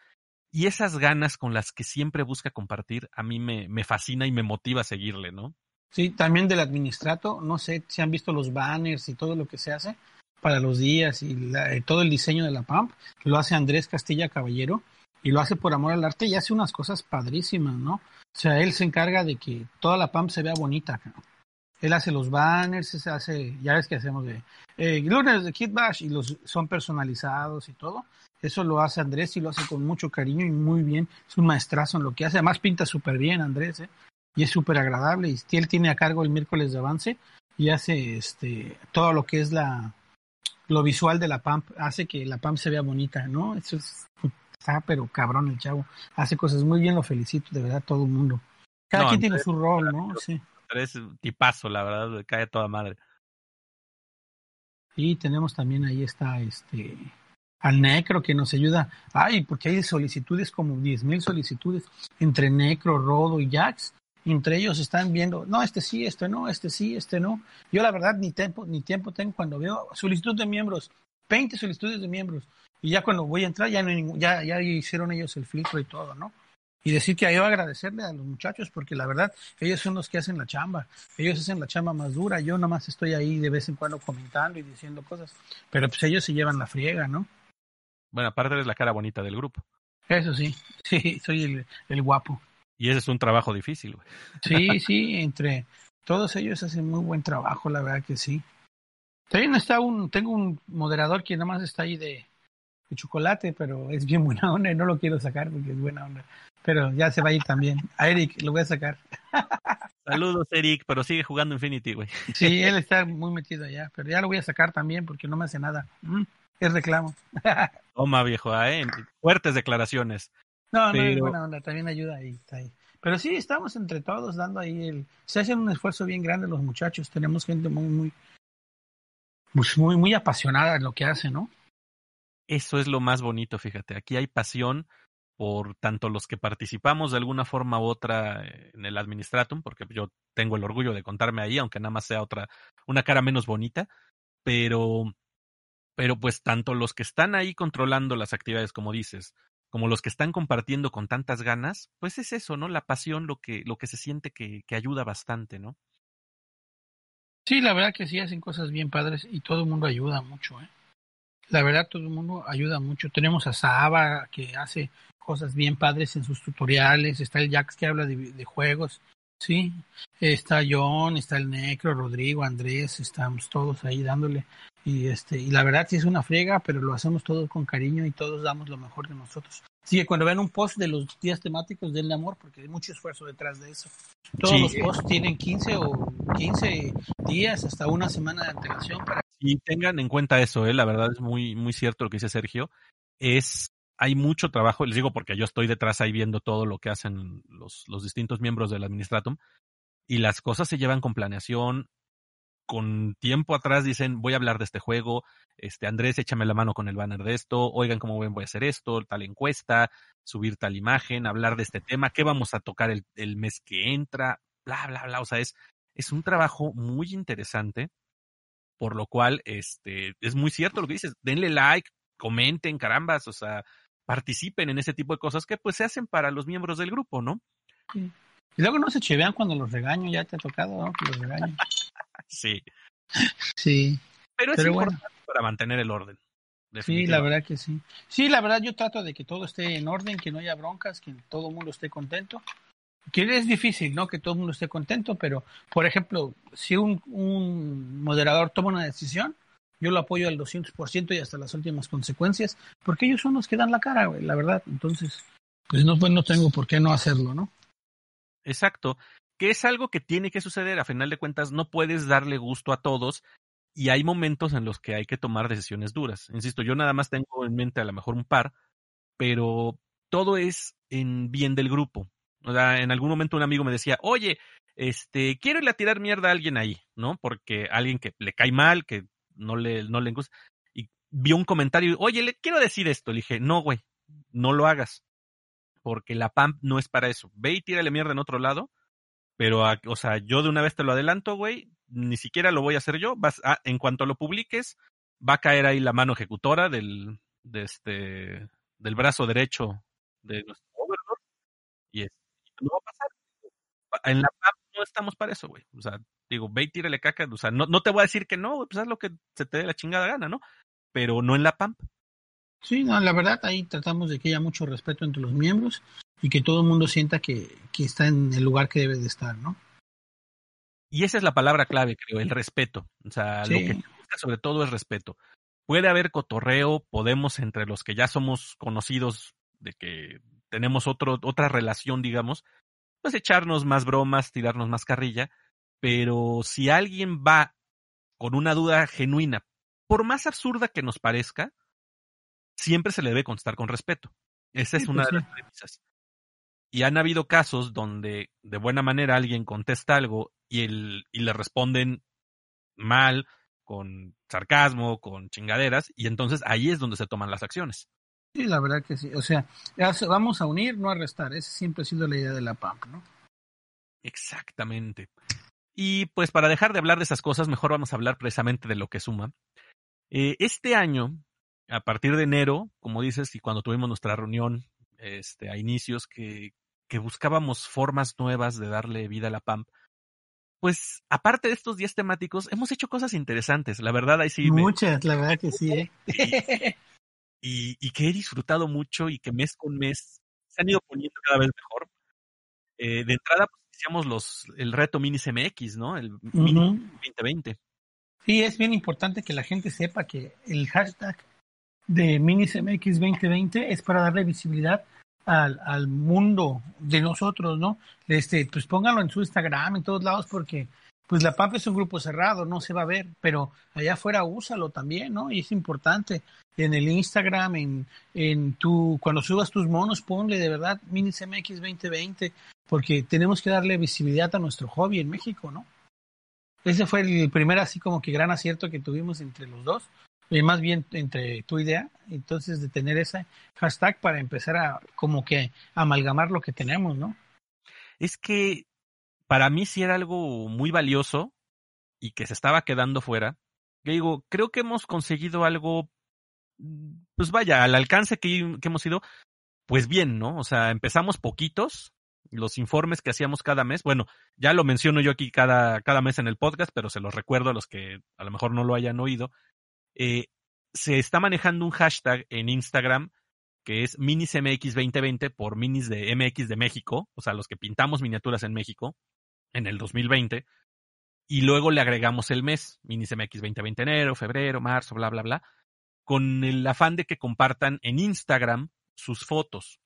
y esas ganas con las que siempre busca compartir, a mí me, me fascina y me motiva a seguirle, ¿no? Sí, también del administrato, no sé si han visto los banners y todo lo que se hace para los días y la, eh, todo el diseño de la P A M P, lo hace Andrés Castilla Caballero y lo hace por amor al arte y hace unas cosas padrísimas, ¿no? O sea, él se encarga de que toda la P A M P se vea bonita acá. Él hace los banners, hace, ya ves que hacemos de eh, lunes de Kid Bash y los son personalizados y todo. Eso lo hace Andrés y lo hace con mucho cariño y muy bien. Es un maestrazo en lo que hace. Además pinta súper bien Andrés, ¿eh? Y es súper agradable. Y él tiene a cargo el miércoles de avance y hace este todo lo que es la lo visual de la P A M P. Hace que la P A M P se vea bonita, ¿no? Eso es, está pero cabrón el chavo. Hace cosas muy bien, lo felicito de verdad todo el mundo. Cada no, quien Andrés, tiene su rol, ¿no? Sí. Es tipazo, la verdad, me cae toda madre. Y tenemos también ahí está este al Necro que nos ayuda. Ay, porque hay solicitudes como diez mil solicitudes entre Necro, Rodo y Jax. Entre ellos están viendo, no, este sí, este no, este sí, este no. Yo la verdad ni tiempo ni tiempo tengo cuando veo solicitud de miembros, veinte solicitudes de miembros. Y ya cuando voy a entrar ya no hay ningún, ya, ya hicieron ellos el filtro y todo, ¿no? Y decir que yo agradecerle a los muchachos porque la verdad ellos son los que hacen la chamba, ellos hacen la chamba más dura, yo nada más estoy ahí de vez en cuando comentando y diciendo cosas, pero pues ellos se llevan la friega, ¿no? Bueno, aparte eres la cara bonita del grupo. Eso sí, sí, soy el, el guapo. Y ese es un trabajo difícil, güey. Sí, sí, entre todos ellos hacen muy buen trabajo, la verdad que sí. También está un, tengo un moderador que nada más está ahí de... de chocolate, pero es bien buena onda y no lo quiero sacar porque es buena onda. Pero ya se va a ir también. A Eric lo voy a sacar. Saludos, Eric, pero sigue jugando Infinity, güey. Sí, él está muy metido allá, pero ya lo voy a sacar también porque no me hace nada. Es reclamo. Toma, viejo, ¿eh? Fuertes declaraciones. No, pero... no, es buena onda, también ayuda ahí, está ahí. Pero sí, estamos entre todos dando ahí el... Se hacen un esfuerzo bien grande los muchachos, tenemos gente muy, muy, muy, muy apasionada en lo que hace, ¿no? Eso es lo más bonito, fíjate. Aquí hay pasión por tanto los que participamos de alguna forma u otra en el Administratum, porque yo tengo el orgullo de contarme ahí, aunque nada más sea otra, una cara menos bonita, pero, pero pues tanto los que están ahí controlando las actividades, como dices, como los que están compartiendo con tantas ganas, pues es eso, ¿no? La pasión, lo que, lo que se siente que, que ayuda bastante, ¿no? Sí, la verdad que sí, hacen cosas bien padres y todo el mundo ayuda mucho, ¿eh? La verdad, todo el mundo ayuda mucho. Tenemos a Saba, que hace cosas bien padres en sus tutoriales. Está el Jax, que habla de, de juegos, ¿sí? Está John, está el Necro, Rodrigo, Andrés. Estamos todos ahí dándole. Y este y la verdad, sí es una friega, pero lo hacemos todos con cariño y todos damos lo mejor de nosotros. Así que cuando vean un post de los días temáticos, denle amor, porque hay mucho esfuerzo detrás de eso. Todos sí, los posts eh. tienen quince o quince días, hasta una semana de antelación para... Y tengan en cuenta eso, ¿eh? La verdad es muy, muy cierto lo que dice Sergio. Es, hay mucho trabajo, les digo porque yo estoy detrás ahí viendo todo lo que hacen los, los distintos miembros del Administratum, y las cosas se llevan con planeación, con tiempo atrás dicen, voy a hablar de este juego, este Andrés, échame la mano con el banner de esto, oigan cómo voy a hacer esto, tal encuesta, subir tal imagen, hablar de este tema, qué vamos a tocar el, el mes que entra, bla, bla, bla. O sea, es, es un trabajo muy interesante. Por lo cual, este, es muy cierto lo que dices, denle like, comenten, carambas, o sea, participen en ese tipo de cosas que pues se hacen para los miembros del grupo, ¿no? Sí. Y luego no se chivean cuando los regaño, ya te ha tocado, ¿no? Que los regaño. Sí. Sí. Pero es Pero importante bueno. para mantener el orden. Sí, la verdad que sí. Sí, la verdad yo trato de que todo esté en orden, que no haya broncas, que todo el mundo esté contento. Que es difícil, ¿no? Que todo el mundo esté contento, pero, por ejemplo, si un, un moderador toma una decisión, yo lo apoyo al doscientos por ciento y hasta las últimas consecuencias, porque ellos son los que dan la cara, güey, la verdad. Entonces, pues no, pues no tengo por qué no hacerlo, ¿no? Exacto. Que es algo que tiene que suceder. A final de cuentas, no puedes darle gusto a todos y hay momentos en los que hay que tomar decisiones duras. Insisto, yo nada más tengo en mente a lo mejor un par, pero todo es en bien del grupo. O sea, en algún momento un amigo me decía, oye, este, quiero ir a tirar mierda a alguien ahí, ¿no? Porque alguien que le cae mal, que no le, no le gusta, y vio un comentario, oye, le quiero decir esto. Le dije, no, güey, no lo hagas, porque la P A M P no es para eso. Ve y tírale mierda en otro lado, pero, a, o sea, yo de una vez te lo adelanto, güey, ni siquiera lo voy a hacer yo. Vas a, en cuanto lo publiques, va a caer ahí la mano ejecutora del, de este, del brazo derecho de nuestro Overlord, y es. No va a pasar. En la P A M no estamos para eso, güey. O sea, digo, ve y tírale caca. O sea, no, no te voy a decir que no, pues haz lo que se te dé la chingada gana, ¿no? Pero no en la P A M. Sí, no, la verdad, ahí tratamos de que haya mucho respeto entre los miembros y que todo el mundo sienta que, que está en el lugar que debe de estar, ¿no? Y esa es la palabra clave, creo, el respeto. O sea, sí. Lo que busca sobre todo es respeto. Puede haber cotorreo, podemos entre los que ya somos conocidos de que tenemos otro, otra relación, digamos, pues echarnos más bromas, tirarnos más carrilla, pero si alguien va con una duda genuina, por más absurda que nos parezca, siempre se le debe contestar con respeto. Esa es sí, una pues, de sí. las premisas. Y han habido casos donde de buena manera alguien contesta algo y, el, y le responden mal, con sarcasmo, con chingaderas, y entonces ahí es donde se toman las acciones. Sí, la verdad que sí. O sea, vamos a unir, no a restar. Esa siempre ha sido la idea de la P A M P, ¿no? Exactamente. Y pues para dejar de hablar de esas cosas, mejor vamos a hablar precisamente de lo que suma. Eh, este año, a partir de enero, como dices, y cuando tuvimos nuestra reunión este, a inicios, que, que buscábamos formas nuevas de darle vida a la P A M P, pues aparte de estos días temáticos, hemos hecho cosas interesantes. La verdad, ahí sí... Muchas, me... la verdad que sí, ¿eh? Sí. Y, y que he disfrutado mucho y que mes con mes se han ido poniendo cada vez mejor. Eh, de entrada, pues, hicimos los, el reto Minis M X, ¿no? El uh-huh. Minis veinte veinte. Sí, es bien importante que la gente sepa que el hashtag de Minis M X veinte veinte es para darle visibilidad al, al mundo de nosotros, ¿no? Este, pues pónganlo en su Instagram, en todos lados, porque... Pues la P A M P es un grupo cerrado, no se va a ver, pero allá afuera úsalo también, ¿no? Y es importante. En el Instagram, en, en tu, cuando subas tus monos, ponle de verdad Minis M X veinte veinte, porque tenemos que darle visibilidad a nuestro hobby en México, ¿no? Ese fue el primer así como que gran acierto que tuvimos entre los dos, y más bien entre tu idea, entonces de tener ese hashtag para empezar a como que amalgamar lo que tenemos, ¿no? Es que para mí sí era algo muy valioso y que se estaba quedando fuera. Yo digo, creo que hemos conseguido algo, pues vaya, al alcance que, que hemos ido, pues bien, ¿no? O sea, empezamos poquitos, los informes que hacíamos cada mes, bueno, ya lo menciono yo aquí cada, cada mes en el podcast, pero se los recuerdo a los que a lo mejor no lo hayan oído. Eh, se está manejando un hashtag en Instagram que es Minis M X veinte veinte por Minis de M X de México, o sea, los que pintamos miniaturas en México en el dos mil veinte, y luego le agregamos el mes, Minis M X veinte veinte enero, febrero, marzo, bla, bla, bla, con el afán de que compartan en Instagram sus fotos,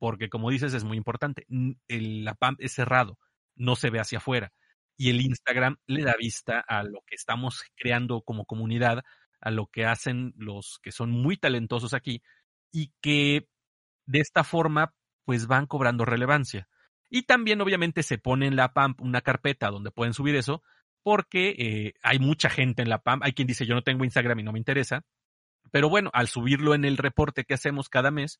porque como dices es muy importante, el, la P A M P es cerrado, no se ve hacia afuera, y el Instagram le da vista a lo que estamos creando como comunidad, a lo que hacen los que son muy talentosos aquí, y que de esta forma pues van cobrando relevancia. Y también obviamente se pone en la P A M P una carpeta donde pueden subir eso, porque eh, hay mucha gente en la P A M P, hay quien dice yo no tengo Instagram y no me interesa, pero bueno, al subirlo en el reporte que hacemos cada mes,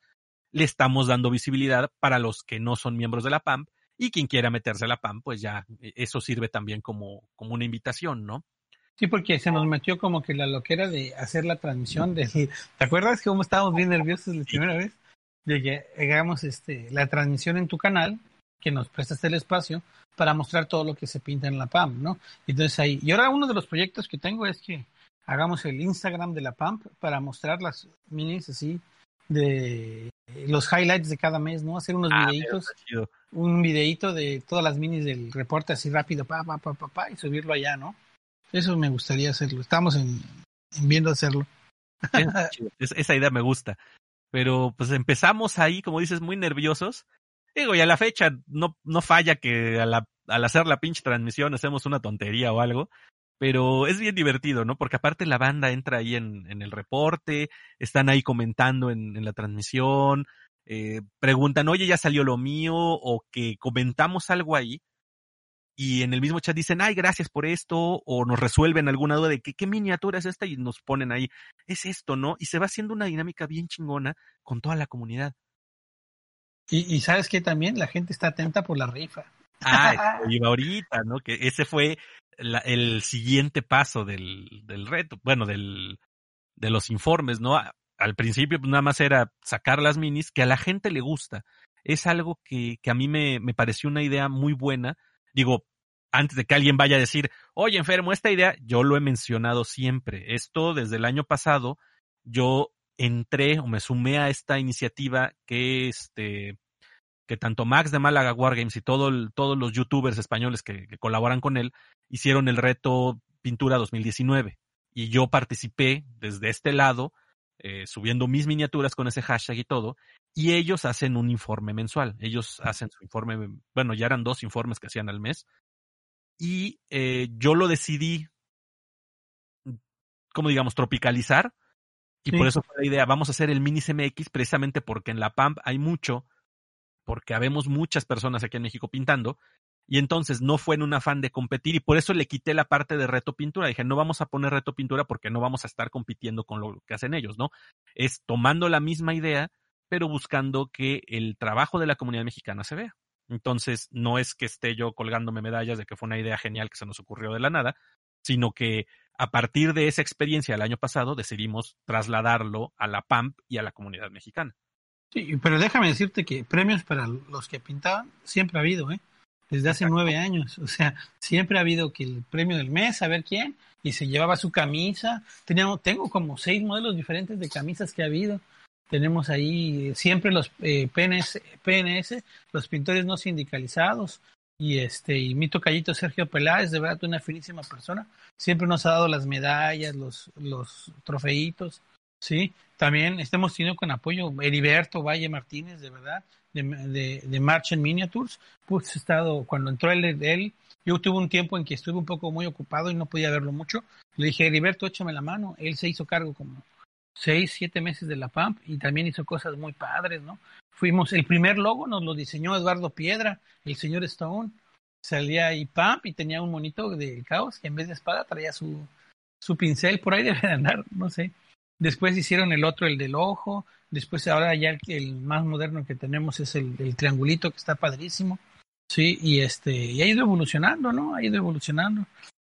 le estamos dando visibilidad para los que no son miembros de la P A M P, y quien quiera meterse a la P A M P, pues ya eso sirve también como, como una invitación, ¿no? Sí, porque se nos metió como que la loquera de hacer la transmisión. De, ¿te acuerdas que como estábamos bien nerviosos la primera vez? De que hagamos este, la transmisión en tu canal, que nos prestaste el espacio para mostrar todo lo que se pinta en la P A M P, ¿no? Entonces ahí, y ahora uno de los proyectos que tengo es que hagamos el Instagram de la P A M P para mostrar las minis así, de los highlights de cada mes, ¿no? Hacer unos ah, videitos, un videito de todas las minis del reporte así rápido, pa, pa, pa, pa, pa, y subirlo allá, ¿no? Eso me gustaría hacerlo. Estamos en, en viendo hacerlo. Es, esa idea me gusta. Pero pues empezamos ahí, como dices, muy nerviosos. Digo, y a la fecha no, no falla que a la, al hacer la pinche transmisión hacemos una tontería o algo. Pero es bien divertido, ¿no? Porque aparte la banda entra ahí en, en el reporte, están ahí comentando en, en la transmisión, eh, preguntan, oye, ya salió lo mío, o que comentamos algo ahí. Y en el mismo chat dicen, ay, gracias por esto, o nos resuelven alguna duda de que, qué miniatura es esta, y nos ponen ahí, es esto, ¿no? Y se va haciendo una dinámica bien chingona con toda la comunidad. Y, y ¿sabes qué? También la gente está atenta por la rifa. Ah, iba ahorita, ¿no? Que ese fue la, el siguiente paso del, del reto, bueno, del de los informes, ¿no? Al principio pues, nada más era sacar las minis, que a la gente le gusta. Es algo que, que a mí me, me pareció una idea muy buena. Digo, antes de que alguien vaya a decir, oye, enfermo, esta idea, yo lo he mencionado siempre. Esto desde el año pasado, yo entré o me sumé a esta iniciativa que este que tanto Max de Málaga Wargames y todo el, todos los youtubers españoles que, que colaboran con él hicieron el reto Pintura dos mil diecinueve. Y yo participé desde este lado, eh, subiendo mis miniaturas con ese hashtag y todo. Y ellos hacen un informe mensual. Ellos hacen su informe, bueno, ya eran dos informes que hacían al mes. Y eh, yo lo decidí, como digamos, tropicalizar. Y sí, por eso fue la idea, vamos a hacer el Minis M X, precisamente porque en la P A M P hay mucho, porque habemos muchas personas aquí en México pintando. Y entonces no fue en un afán de competir. Y por eso le quité la parte de reto pintura. Dije, no vamos a poner reto pintura porque no vamos a estar compitiendo con lo que hacen ellos, ¿no? Es tomando la misma idea, pero buscando que el trabajo de la comunidad mexicana se vea. Entonces, no es que esté yo colgándome medallas de que fue una idea genial que se nos ocurrió de la nada, sino que a partir de esa experiencia del año pasado decidimos trasladarlo a la P A M P y a la comunidad mexicana. Sí, pero déjame decirte que premios para los que pintaban siempre ha habido, ¿eh? Desde hace nueve años, o sea, siempre ha habido que el premio del mes, a ver quién, y se llevaba su camisa. Teníamos, tengo como seis modelos diferentes de camisas que ha habido. Tenemos ahí siempre los eh, P N S, P N S, los pintores no sindicalizados, y este y mi tocallito Sergio Peláez, de verdad una finísima persona, siempre nos ha dado las medallas, los los trofeitos, sí. También estamos teniendo con apoyo Heriberto Valle Martínez, de verdad, de de, de Marchant Miniatures, pues he estado cuando entró él, él, yo tuve un tiempo en que estuve un poco muy ocupado y no podía verlo mucho. Le dije, Heriberto, échame la mano. Él se hizo cargo como seis, siete meses de la P A M P y también hizo cosas muy padres, ¿no? Fuimos, el primer logo nos lo diseñó Eduardo Piedra, el señor Stone. Salía ahí P A M P y tenía un monito del caos que en vez de espada traía su, su pincel, por ahí debe de andar, no sé. Después hicieron el otro, el del ojo, después ahora ya el, el más moderno que tenemos es el, el triangulito, que está padrísimo, sí, y este, y ha ido evolucionando, ¿no? Ha ido evolucionando.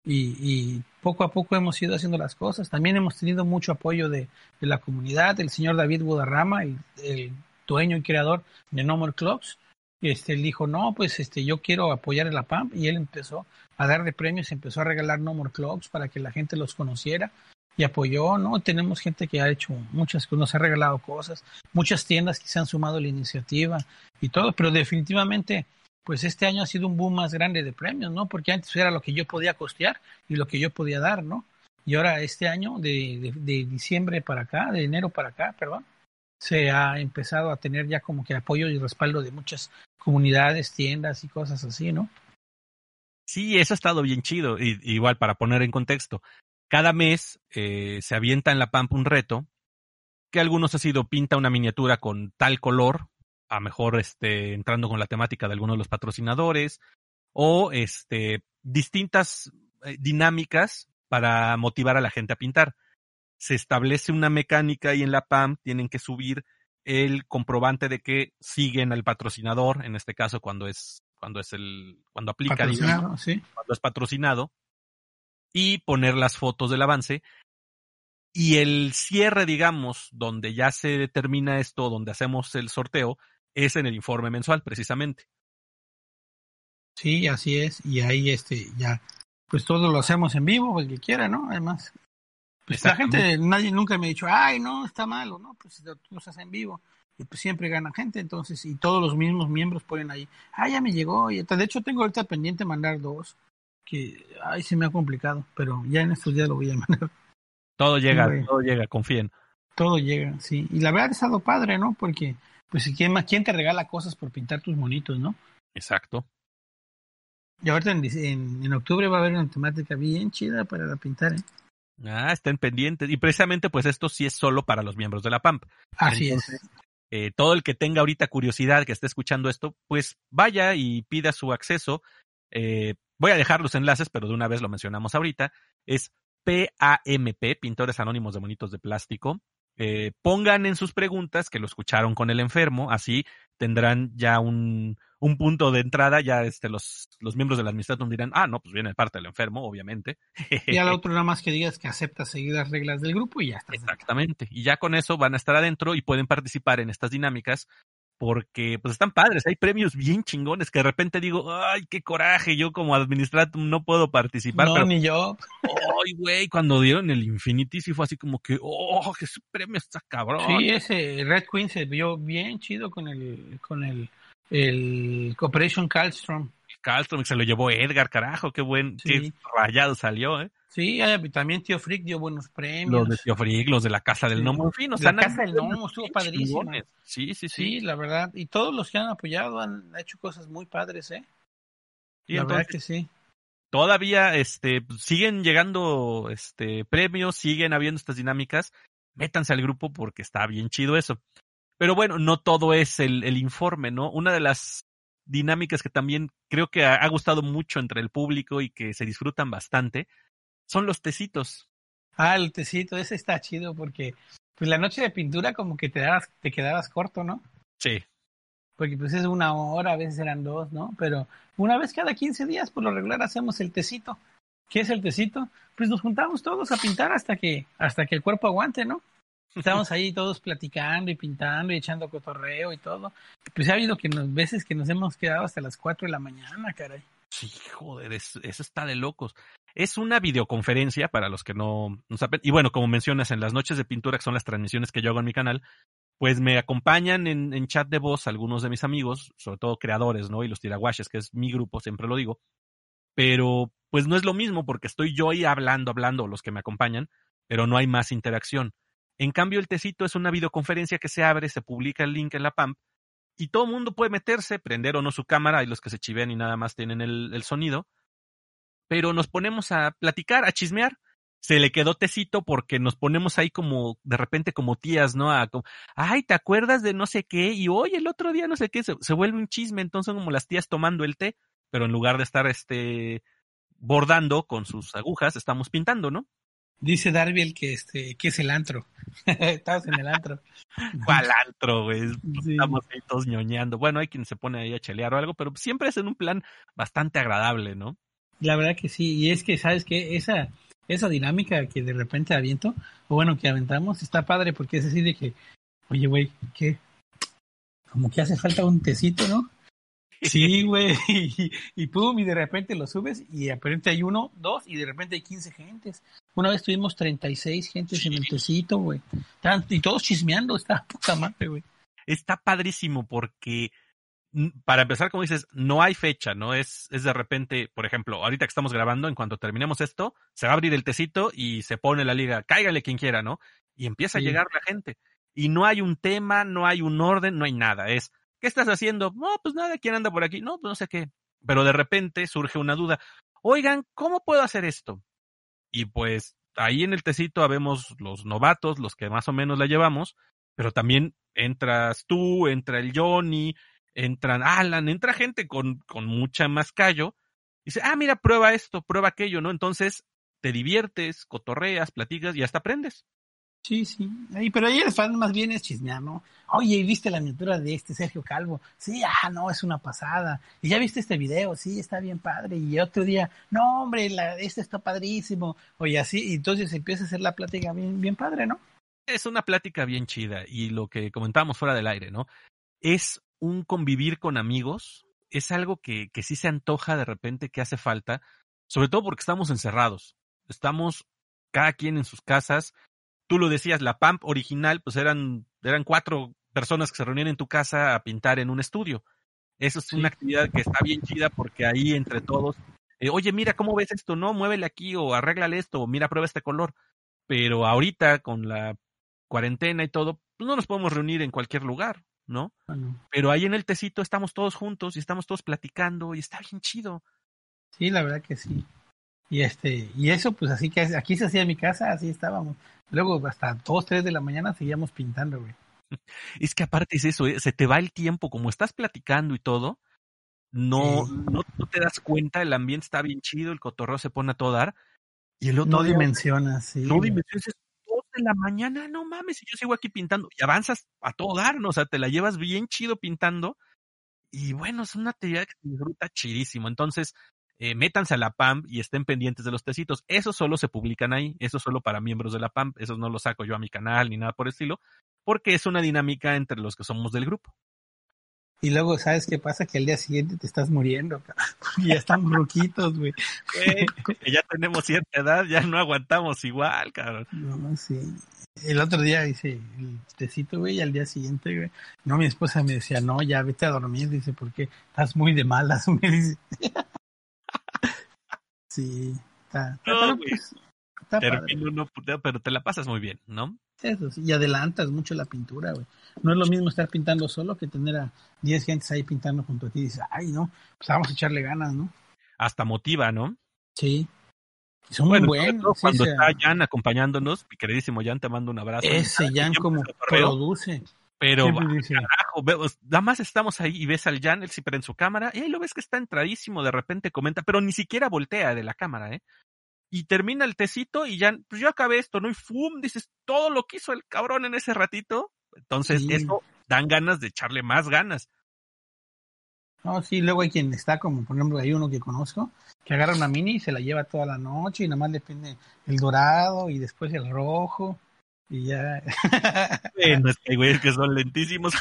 Y, y poco a poco hemos ido haciendo las cosas. También hemos tenido mucho apoyo de, de la comunidad. El señor David Guadarrama, el, el dueño y creador de No More Clubs, este, él dijo, no, pues este, yo quiero apoyar a la P A M P, y él empezó a dar de premios, empezó a regalar No More Clubs para que la gente los conociera, y apoyó, ¿no? Tenemos gente que ha hecho muchas, que nos ha regalado cosas, muchas tiendas que se han sumado a la iniciativa y todo, pero definitivamente, pues este año ha sido un boom más grande de premios, ¿no? Porque antes era lo que yo podía costear y lo que yo podía dar, ¿no? Y ahora este año, de, de, de diciembre para acá, de enero para acá, perdón, se ha empezado a tener ya como que apoyo y respaldo de muchas comunidades, tiendas y cosas así, ¿no? Sí, eso ha estado bien chido. Y, igual, para poner en contexto, cada mes eh, se avienta en la P A M P un reto, que algunos ha sido pinta una miniatura con tal color, a mejor este, entrando con la temática de algunos de los patrocinadores, o este, distintas eh, dinámicas para motivar a la gente a pintar. Se establece una mecánica y en la P A M tienen que subir el comprobante de que siguen al patrocinador, en este caso cuando es cuando es el cuando aplica, digamos, ¿sí? Cuando es patrocinado, y poner las fotos del avance. Y el cierre, digamos, donde ya se determina esto, donde hacemos el sorteo, es en el informe mensual, precisamente. Sí, así es. Y ahí este ya, pues todo lo hacemos en vivo, el que quiera, ¿no? Además, pues la gente, nadie nunca me ha dicho, ay, no, está malo, ¿no? Pues tú los haces en vivo. Y pues siempre gana gente, entonces, y todos los mismos miembros ponen ahí, ah, ya me llegó. Y de hecho, tengo ahorita pendiente mandar dos, que, ay, se me ha complicado, pero ya en estos días lo voy a mandar. Todo llega, sí, todo llega, confíen. Todo llega, sí. Y la verdad ha estado padre, ¿no? Porque, pues, ¿quién más, quién te regala cosas por pintar tus monitos, no? Exacto. Y ahorita en, en, en octubre va a haber una temática bien chida para pintar, ¿eh? Ah, estén pendientes. Y precisamente, pues, esto sí es solo para los miembros de la P A M P. Así Entonces, es. Eh, todo el que tenga ahorita curiosidad, que esté escuchando esto, pues vaya y pida su acceso. Eh, voy a dejar los enlaces, pero de una vez lo mencionamos ahorita. Es P A M P, Pintores Anónimos de Monitos de Plástico. Eh, pongan en sus preguntas que lo escucharon con el enfermo, así tendrán ya un, un punto de entrada, ya este los, los miembros de la administración dirán, ah, no, pues viene de parte del enfermo, obviamente. Y al otro nada más que digas que aceptas seguir las reglas del grupo y ya está. Exactamente, y ya con eso van a estar adentro y pueden participar en estas dinámicas, porque pues están padres, hay premios bien chingones que de repente digo, ay, qué coraje, yo como administratum no puedo participar. No, pero, ni yo. Ay, güey, cuando dieron el Infinity sí fue así como que, oh, qué premio está cabrón. Sí, ese Red Queen se vio bien chido con el con el, el Operation Calstrom. Calstrom, que se lo llevó Edgar, carajo, qué buen, sí. Qué rayado salió, ¿eh? Sí, también Tío Frick dio buenos premios. Los de Tío Frick, los de la Casa del Gnomo, en fin. O sea, la Casa del Gnomo estuvo padrísimo. Sí, sí, sí. Sí, la verdad. Y todos los que han apoyado han hecho cosas muy padres, ¿eh? Sí, la entonces, verdad que sí. Todavía este, siguen llegando este, premios, siguen habiendo estas dinámicas. Métanse al grupo porque está bien chido eso. Pero bueno, no todo es el, el informe, ¿no? Una de las dinámicas que también creo que ha, ha gustado mucho entre el público y que se disfrutan bastante son los tecitos. Ah, el tecito, ese está chido porque pues la noche de pintura como que te dabas, te quedabas corto, ¿no? Sí. Porque pues es una hora, a veces eran dos, ¿no? Pero una vez cada quince días por lo regular hacemos el tecito. ¿Qué es el tecito? Pues nos juntamos todos a pintar hasta que hasta que el cuerpo aguante, ¿no? Estábamos ahí todos platicando y pintando y echando cotorreo y todo. Pues ha habido que nos, veces que nos hemos quedado hasta las cuatro de la mañana, caray. Sí, joder, eso, eso está de locos. Es una videoconferencia para los que no, no saben. Y bueno, como mencionas, en las noches de pintura, que son las transmisiones que yo hago en mi canal, pues me acompañan en, en chat de voz algunos de mis amigos, sobre todo creadores, ¿no? Y los tiraguaches, que es mi grupo, siempre lo digo. Pero pues no es lo mismo porque estoy yo ahí hablando, hablando, los que me acompañan, pero no hay más interacción. En cambio, el tecito es una videoconferencia que se abre, se publica el link en la P A M P y todo el mundo puede meterse, prender o no su cámara, hay los que se chivean y nada más tienen el, el sonido. Pero nos ponemos a platicar, a chismear. Se le quedó tecito porque nos ponemos ahí como, de repente, como tías, ¿no? A, como, ay, ¿te acuerdas de no sé qué? Y oye, el otro día no sé qué. Se, se vuelve un chisme, entonces como las tías tomando el té, pero en lugar de estar este bordando con sus agujas, estamos pintando, ¿no? Dice Darviel que este que es el antro. Estamos en el antro. ¿Cuál antro, güey? Sí. Estamos ahí todos ñoñando. Bueno, hay quien se pone ahí a chelear o algo, pero siempre es en un plan bastante agradable, ¿no? La verdad que sí, y es que, ¿sabes qué? Esa esa dinámica que de repente aviento, o bueno, que aventamos, está padre, porque es así de que, oye, güey, ¿qué? como que hace falta un tecito, ¿no? Sí, güey, y, y pum, y de repente lo subes y de repente hay uno, dos, y de repente hay quince gentes. Una vez tuvimos treinta y seis gentes sí. en el tecito, güey. Y todos chismeando, está puta madre, güey. Está padrísimo porque, para empezar, como dices, no hay fecha, ¿no? Es, es de repente, por ejemplo, ahorita que estamos grabando, en cuanto terminemos esto, se va a abrir el tecito y se pone la liga, cáigale quien quiera, ¿no? Y empieza sí. a llegar la gente. Y no hay un tema, no hay un orden, no hay nada. Es, ¿qué estás haciendo? No, pues nada, ¿quién anda por aquí? No, pues no sé qué. Pero de repente surge una duda. Oigan, ¿cómo puedo hacer esto? Y pues ahí en el tecito habemos los novatos, los que más o menos la llevamos, pero también entras tú, entra el Johnny, entran Alan, entra gente con, con mucha más callo. Dice, ah, mira, prueba esto, prueba aquello, ¿no? Entonces te diviertes, cotorreas, platicas y hasta aprendes. Sí, sí. Ay, pero ahí el fan más bien es chismear, ¿no? Oye, ¿viste la miniatura de este Sergio Calvo? Sí, ah, no, es una pasada. ¿Y ya viste este video? Sí, está bien padre. Y otro día, no, hombre, la, este está padrísimo. Oye, así, y entonces empieza a hacer la plática bien, bien padre, ¿no? Es una plática bien chida. Y lo que comentábamos fuera del aire, ¿no? Es un convivir con amigos. Es algo que, que sí se antoja de repente, que hace falta. Sobre todo porque estamos encerrados. Estamos cada quien en sus casas. Tú lo decías, la P A M P original, pues eran, eran cuatro personas que se reunían en tu casa a pintar en un estudio. Eso es una actividad que está bien chida porque ahí entre todos, eh, oye, mira, ¿cómo ves esto? No, muévele aquí o arréglale esto o mira, prueba este color. Pero ahorita con la cuarentena y todo, pues no nos podemos reunir en cualquier lugar, ¿no? Bueno. Pero ahí en el tecito estamos todos juntos y estamos todos platicando y está bien chido. Sí, la verdad que sí. Y este y eso, pues así que aquí se hacía en mi casa, así estábamos. Luego hasta dos, tres de la mañana seguíamos pintando, güey. Es que aparte es eso, ¿eh? Se te va el tiempo, como estás platicando y todo, no, sí. no, no te das cuenta, el ambiente está bien chido, el cotorreo se pone a todo dar. Y el otro no día, dimensionas, sí. No dimensionas, es dos de la mañana, no mames, yo sigo aquí pintando. Y avanzas a todo dar, ¿no? O sea, te la llevas bien chido pintando. Y bueno, es una actividad que te disfruta chidísimo. Entonces... Eh, métanse a la P A M P y estén pendientes de los tecitos. Esos solo se publican ahí, eso solo para miembros de la P A M P, esos no los saco yo a mi canal ni nada por el estilo, porque es una dinámica entre los que somos del grupo. Y luego, ¿sabes qué pasa? Que al día siguiente te estás muriendo, y ya están ruquitos, güey. Ya tenemos cierta edad, ya no aguantamos igual, cabrón. No, sí. El otro día hice el tecito, güey, y al día siguiente, güey. No, mi esposa me decía, no, ya vete a dormir, dice, porque estás muy de malas, me dice. Sí, está, está, no, pues, está termino no puteo, pero te la pasas muy bien, ¿no? Eso sí, y adelantas mucho la pintura, güey. No es lo mismo estar pintando solo que tener a diez gentes ahí pintando junto a ti y dices, ay, no, pues vamos a echarle ganas, ¿no? Hasta motiva, ¿no? Sí. Son bueno, muy buenos. Sí, cuando sea... está Jan acompañándonos, mi queridísimo Jan, te mando un abrazo. Ese Jan como produce. Pero, carajo, veo, nada más estamos ahí y ves al Jan, él sí pero en su cámara, y ahí lo ves que está entradísimo, de repente comenta, pero ni siquiera voltea de la cámara, ¿eh? Y termina el tecito y Jan, pues yo acabé esto, ¿no? Y fum, dices, todo lo que hizo el cabrón en ese ratito. Entonces, sí. Eso dan ganas de echarle más ganas. No, sí, luego hay quien está, como por ejemplo, hay uno que conozco, que agarra una mini y se la lleva toda la noche y nada más le pende el dorado y después el rojo. Y ya. Bueno, es que, güey, es que son lentísimos.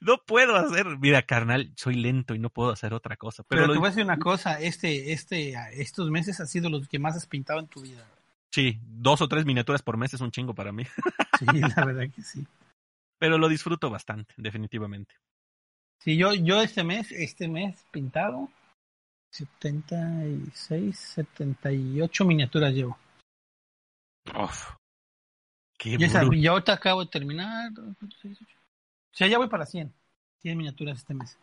No puedo hacer. Mira, carnal, soy lento y no puedo hacer otra cosa. Pero, pero te voy a decir una cosa: este, este, estos meses ha sido los que más has pintado en tu vida. Sí, dos o tres miniaturas por mes es un chingo para mí. Sí, la verdad que sí. Pero lo disfruto bastante, definitivamente. Sí, yo, yo este mes, este mes pintado, setenta y seis, setenta y ocho miniaturas llevo. Uf, qué y ahorita acabo de terminar. O sea, ya voy para cien miniaturas este mes.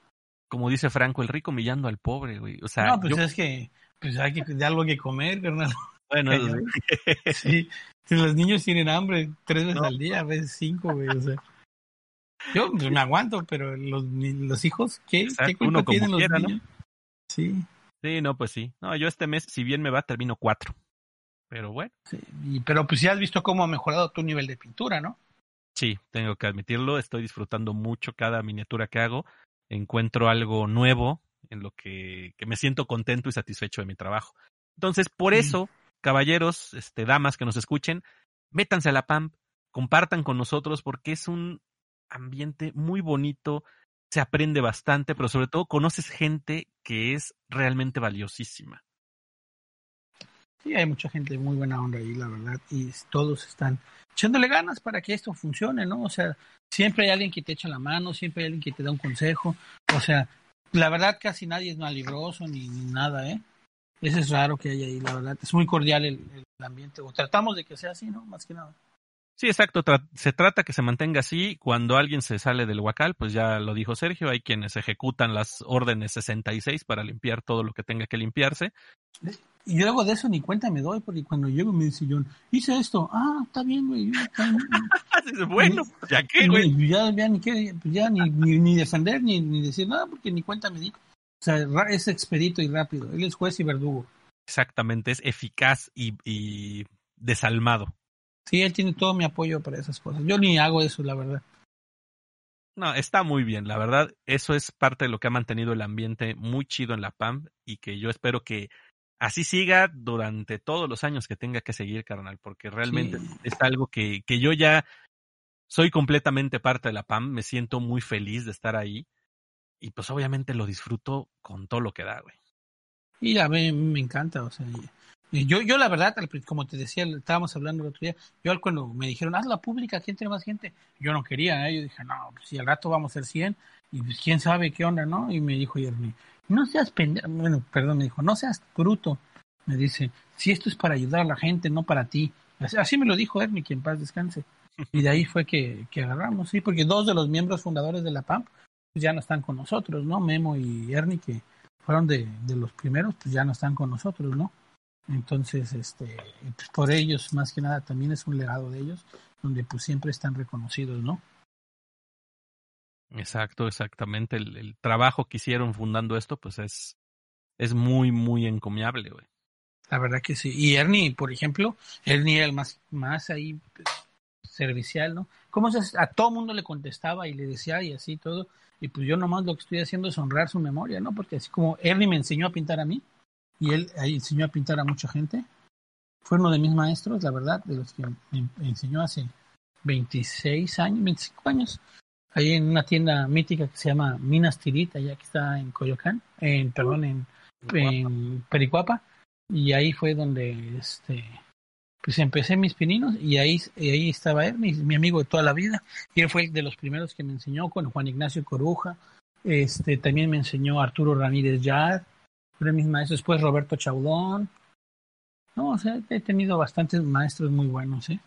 Como dice Franco, el rico humillando al pobre, güey. O sea, no, pues yo... es que pues hay que de algo que comer, carnal. Bueno, eso sí. Sí. Si los niños tienen hambre tres veces no. al día, a veces cinco, güey. O sea, yo pues, me aguanto, pero los, los hijos, ¿qué, exacto, ¿qué culpa tienen los quiera, niños? ¿No? Sí. Sí, no, pues sí. No, yo este mes, si bien me va, termino cuatro. Pero bueno. Sí, y, pero pues ya has visto cómo ha mejorado tu nivel de pintura, ¿no? Sí, tengo que admitirlo. Estoy disfrutando mucho cada miniatura que hago. Encuentro algo nuevo en lo que, que me siento contento y satisfecho de mi trabajo. Entonces, por sí. eso, caballeros, este, damas que nos escuchen, métanse a la P A M P, compartan con nosotros porque es un ambiente muy bonito, se aprende bastante, pero sobre todo conoces gente que es realmente valiosísima. Sí, hay mucha gente muy buena onda ahí, la verdad, y todos están echándole ganas para que esto funcione, ¿no? O sea, siempre hay alguien que te echa la mano, siempre hay alguien que te da un consejo, o sea, la verdad casi nadie es malibroso ni, ni nada, ¿eh? Eso es raro que haya ahí, la verdad, es muy cordial el, el ambiente, o tratamos de que sea así, ¿no? Más que nada. Sí, exacto, Tra- se trata que se mantenga así. Cuando alguien se sale del huacal, pues ya lo dijo Sergio, hay quienes ejecutan las órdenes sesenta y seis para limpiar todo lo que tenga que limpiarse. Y yo luego de eso ni cuenta me doy, porque cuando llego me dice John, hice esto, ah, está bien, güey. Bueno, ya qué, güey. Ya, ya ni qué, ya ni, ni, ni defender, ni, ni decir nada, porque ni cuenta me di. O sea, es expedito y rápido, él es juez y verdugo. Exactamente, es eficaz y, y desalmado. Sí, él tiene todo mi apoyo para esas cosas. Yo ni hago eso, la verdad. No, está muy bien, la verdad. Eso es parte de lo que ha mantenido el ambiente muy chido en la P A M y que yo espero que así siga durante todos los años que tenga que seguir, carnal, porque realmente sí. Es algo que, que yo ya soy completamente parte de la P A M. Me siento muy feliz de estar ahí y pues obviamente lo disfruto con todo lo que da, güey. Y a mí me encanta, o sea... Yo, yo la verdad, como te decía, estábamos hablando el otro día, yo cuando me dijeron, hazla pública, ¿quién tiene más gente? Yo no quería, ¿eh? Yo dije, no, pues si al rato vamos a ser cien, y pues quién sabe qué onda, ¿no? Y me dijo Yerni, no seas pendejo, bueno, perdón, me dijo, no seas bruto. Me dice, si esto es para ayudar a la gente, no para ti. Así, así me lo dijo Ernie, que en paz descanse. Y de ahí fue que, que agarramos, sí, porque dos de los miembros fundadores de la P A M P pues ya no están con nosotros, ¿no? Memo y Ernie, que fueron de, de los primeros, pues ya no están con nosotros, ¿no? Entonces, este, por ellos, más que nada, también es un legado de ellos, donde pues siempre están reconocidos, ¿no? Exacto, exactamente. El, el trabajo que hicieron fundando esto, pues es, es muy, muy encomiable, güey. La verdad que sí. Y Ernie, por ejemplo, Ernie era el más, más ahí pues, servicial, ¿no? Como se, a todo mundo le contestaba y le decía y así todo. Y pues yo nomás lo que estoy haciendo es honrar su memoria, ¿no? Porque así como Ernie me enseñó a pintar a mí, y él ahí enseñó a pintar a mucha gente. Fue uno de mis maestros, la verdad, de los que me enseñó hace veintiséis años, veinticinco años, ahí en una tienda mítica que se llama Minas Tirit, allá que está en Coyoacán, en, perdón, en, en Pericuapa. Y ahí fue donde este pues empecé mis pininos y ahí, y ahí estaba él, mi, mi amigo de toda la vida. Y él fue de los primeros que me enseñó, con Juan Ignacio Coruja. Este, también me enseñó Arturo Ramírez Yad. De mis maestros, después Roberto Chaudón. No, o sea, he tenido bastantes maestros muy buenos, ¿eh?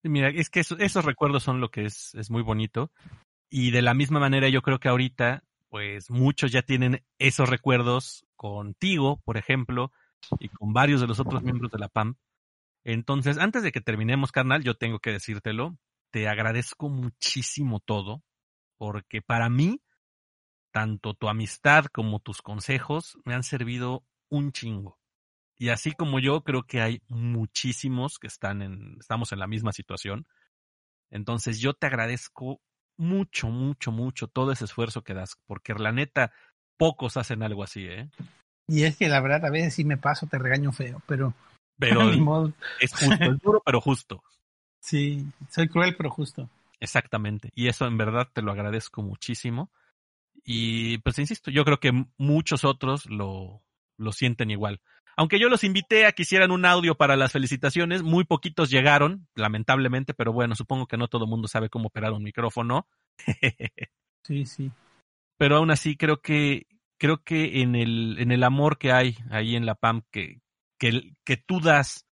Sí, mira, es que eso, esos recuerdos son lo que es, es muy bonito. Y de la misma manera, yo creo que ahorita, pues muchos ya tienen esos recuerdos contigo, por ejemplo, y con varios de los otros miembros de la P A M. Entonces, antes de que terminemos, carnal, yo tengo que decírtelo. Te agradezco muchísimo todo, porque para mí, tanto tu amistad como tus consejos me han servido un chingo. Y así como yo, creo que hay muchísimos que están en, estamos en la misma situación. Entonces yo te agradezco mucho, mucho, mucho todo ese esfuerzo que das, porque la neta, pocos hacen algo así, ¿eh? Y es que la verdad, a veces si me paso, te regaño feo, pero... Pero ni modo. Es justo, es duro, pero justo. Sí, soy cruel, pero justo. Exactamente. Y eso en verdad te lo agradezco muchísimo. Y pues insisto, yo creo que muchos otros lo, lo sienten igual. Aunque yo los invité a que hicieran un audio para las felicitaciones, muy poquitos llegaron, lamentablemente, pero bueno, supongo que no todo el mundo sabe cómo operar un micrófono. Sí, sí. Pero aún así creo que creo que en el en el amor que hay ahí en la P A M que que, que tú das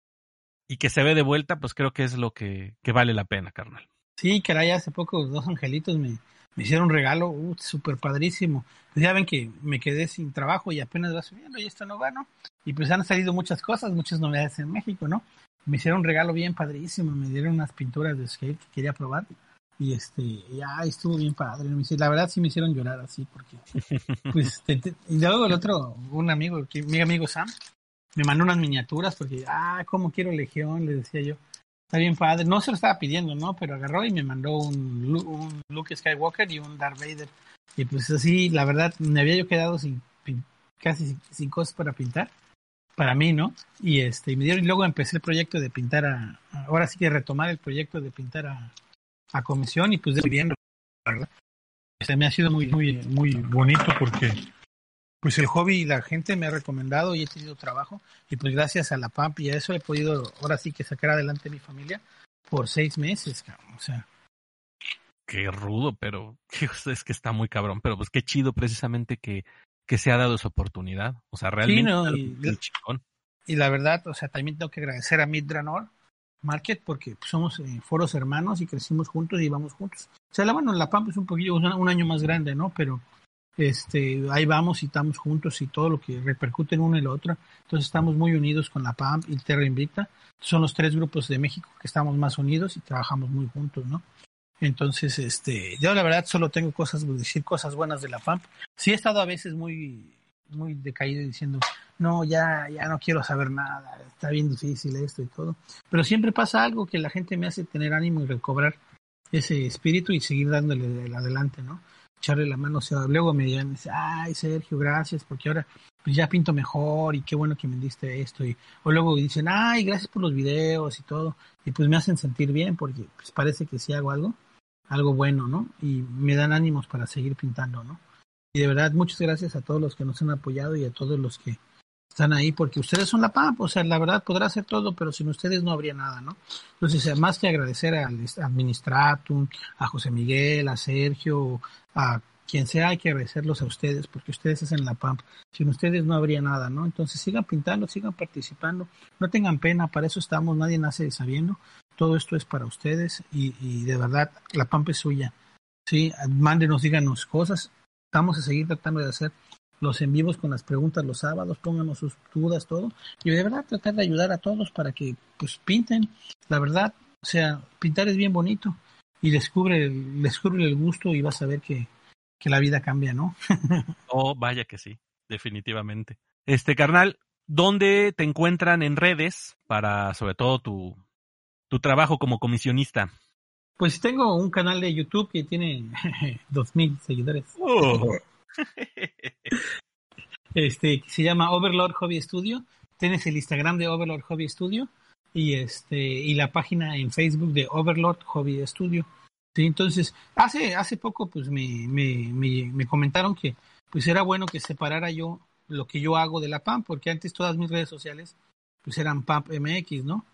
y que se ve de vuelta, pues creo que es lo que, que vale la pena, carnal. Sí, caray, hace poco dos angelitos me Me hicieron un regalo, uh, súper padrísimo. Pues ya ven que me quedé sin trabajo y apenas va subiendo y esto no va, ¿no? Y pues han salido muchas cosas, muchas novedades en México, ¿no? Me hicieron un regalo bien padrísimo, me dieron unas pinturas de skate que quería probar y este, ya estuvo bien padre. La verdad sí me hicieron llorar así porque, pues, te, te, y luego el otro, un amigo, que, mi amigo Sam, me mandó unas miniaturas porque, ah, cómo quiero Legión, le decía yo. Está bien padre, no se lo estaba pidiendo, ¿no? Pero agarró y me mandó un, un Luke Skywalker y un Darth Vader. Y pues así, la verdad, me había yo quedado sin casi sin, sin cosas para pintar. Para mí, ¿no? Y este, y me dieron, y luego empecé el proyecto de pintar a, ahora sí que retomar el proyecto de pintar a, a comisión y pues de bien, ¿verdad? Este me ha sido muy, muy, muy bonito porque pues el hobby y la gente me ha recomendado y he tenido trabajo y pues gracias a la P A M P y a eso he podido ahora sí que sacar adelante a mi familia por seis meses, cabrón, o sea. Qué rudo, pero es que está muy cabrón, pero pues qué chido precisamente que, que se ha dado esa oportunidad, o sea, realmente sí, no, y, es el chingón. Y la verdad, o sea, también tengo que agradecer a Midranor Market porque pues, somos eh, foros hermanos y crecimos juntos y vamos juntos. O sea, la, bueno, la P A M P es un poquillo, un, un año más grande, ¿no? Pero este ahí vamos y estamos juntos y todo lo que repercute en uno y lo otro. Entonces estamos muy unidos con la P A M P y Terra Invicta. Son los tres grupos de México que estamos más unidos y trabajamos muy juntos, ¿no? Entonces, este yo la verdad solo tengo cosas, decir cosas buenas de la P A M P. Sí he estado a veces muy, muy decaído diciendo, no, ya, ya no quiero saber nada, está bien difícil esto y todo. Pero siempre pasa algo que la gente me hace tener ánimo y recobrar ese espíritu y seguir dándole el adelante, ¿no? Echarle la mano, o sea, luego me dicen, ay Sergio, gracias, porque ahora pues ya pinto mejor y qué bueno que me diste esto. Y, o luego dicen, ay, gracias por los videos y todo. Y pues me hacen sentir bien porque pues, parece que sí hago algo, algo bueno, ¿no? Y me dan ánimos para seguir pintando, ¿no? Y de verdad, muchas gracias a todos los que nos han apoyado y a todos los que están ahí, porque ustedes son la P A M P, o sea, la verdad podrá hacer todo, pero sin ustedes no habría nada, ¿no? Entonces, más que agradecer al Administratum, a José Miguel, a Sergio, a quien sea, hay que agradecerlos a ustedes, porque ustedes hacen la P A M P. Sin ustedes no habría nada, ¿no? Entonces, sigan pintando, sigan participando, no tengan pena, para eso estamos, nadie nace sabiendo, todo esto es para ustedes, y, y de verdad, la P A M P es suya, ¿sí? Mándenos, díganos cosas, vamos a seguir tratando de hacer los en vivos con las preguntas los sábados, pónganos sus dudas, todo, y de verdad tratar de ayudar a todos para que pues pinten, la verdad, o sea, pintar es bien bonito, y descubre, descubre el gusto y vas a ver que, que la vida cambia, ¿no? Oh, vaya que sí, definitivamente. Este, carnal, ¿dónde te encuentran en redes para, sobre todo, tu, tu trabajo como comisionista? Pues tengo un canal de YouTube que tiene dos mil seguidores. Oh. Este se llama Overlord Hobby Studio. Tienes el Instagram de Overlord Hobby Studio y este y la página en Facebook de Overlord Hobby Studio. Sí, entonces hace hace poco pues me, me, me, me comentaron que pues era bueno que separara yo lo que yo hago de la P A M P, porque antes todas mis redes sociales pues eran P A M P M X, ¿no?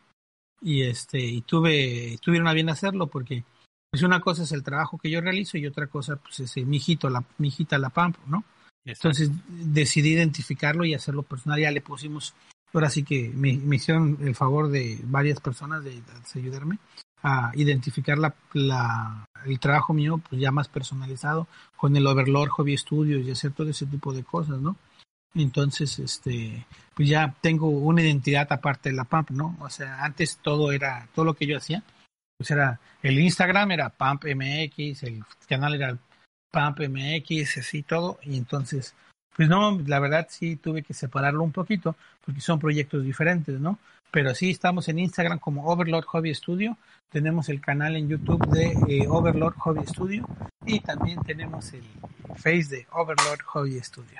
Y este y tuve tuvieron a bien hacerlo porque pues una cosa es el trabajo que yo realizo y otra cosa pues es mi hijito, la mi hijita la P A M P, ¿no? Entonces decidí identificarlo y hacerlo personal. Ya le pusimos, ahora sí que me, me hicieron el favor de varias personas de, de ayudarme a identificar la, la el trabajo mío pues ya más personalizado con el Overlord Hobby Studio y hacer todo ese tipo de cosas, ¿no? Entonces este pues ya tengo una identidad aparte de la P A M P, ¿no? O sea, antes todo era todo lo que yo hacía pues era, el Instagram era P A M P M X, el canal era P A M P M X, así todo, y entonces, pues no, la verdad sí tuve que separarlo un poquito, porque son proyectos diferentes, ¿no? Pero sí estamos en Instagram como Overlord Hobby Studio, tenemos el canal en YouTube de eh, Overlord Hobby Studio, y también tenemos el Face de Overlord Hobby Studio.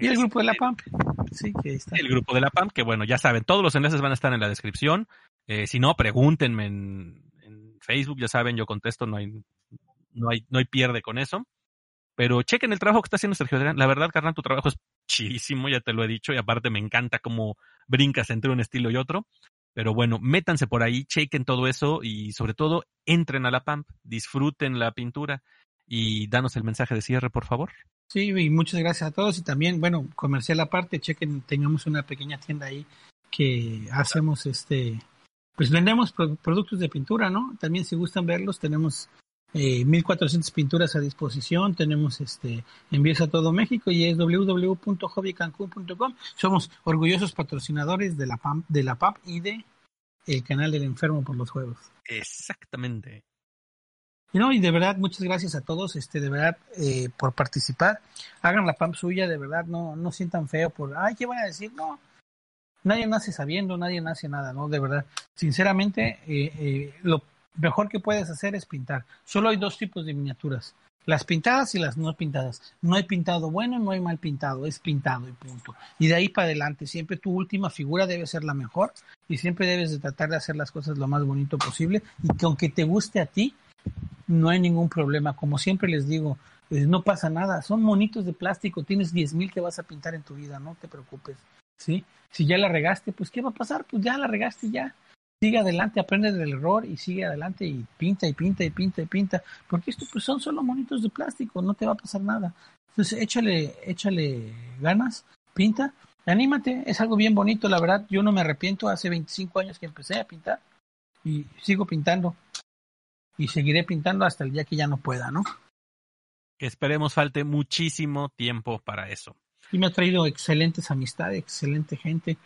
Y el grupo de la P A M P, sí, que ahí está. El grupo de la P A M P, que bueno, ya saben, todos los enlaces van a estar en la descripción, eh, si no, pregúntenme en Facebook, ya saben, yo contesto, no hay, no hay, no hay pierde con eso. Pero chequen el trabajo que está haciendo Sergio Adrián. La verdad, carnal, tu trabajo es chidísimo, ya te lo he dicho, y aparte me encanta cómo brincas entre un estilo y otro. Pero bueno, métanse por ahí, chequen todo eso y sobre todo entren a la P A M P, disfruten la pintura y danos el mensaje de cierre, por favor. Sí, y muchas gracias a todos y también, bueno, comercial aparte, chequen, tengamos una pequeña tienda ahí que hacemos este... Pues vendemos pro- productos de pintura, ¿no? También si gustan verlos, tenemos eh, mil cuatrocientas pinturas a disposición, tenemos este envíos a todo México y es doble u doble u doble u punto hobby cancún punto com. Somos orgullosos patrocinadores de la P A M, de la P A P y de el canal del enfermo por los juegos. Exactamente. Y no, y de verdad, muchas gracias a todos, este, de verdad, eh, por participar. Hagan la P A M suya, de verdad, no, no sientan feo por, ay, ¿qué van a decir? No. Nadie nace sabiendo, nadie nace nada, ¿no? De verdad, sinceramente, eh, eh, lo mejor que puedes hacer es pintar. Solo hay dos tipos de miniaturas, las pintadas y las no pintadas. No hay pintado bueno, no hay mal pintado, es pintado y punto. Y de ahí para adelante, siempre tu última figura debe ser la mejor y siempre debes de tratar de hacer las cosas lo más bonito posible y que aunque te guste a ti, No hay ningún problema. Como siempre les digo, no pasa nada. Son monitos de plástico. Tienes diez mil que vas a pintar en tu vida. No te preocupes, ¿sí? Si ya la regaste, pues ¿qué va a pasar? Pues ya la regaste, ya. Sigue adelante, aprende del error y sigue adelante y pinta y pinta y pinta y pinta. Porque esto pues son solo monitos de plástico. No te va a pasar nada. Entonces échale, échale ganas, pinta, anímate. Es algo bien bonito, la verdad. Yo no me arrepiento. Hace veinticinco años que empecé a pintar y sigo pintando. Y seguiré pintando hasta el día que ya no pueda, ¿no? Que esperemos falte muchísimo tiempo para eso. Y me ha traído excelentes amistades, excelente gente.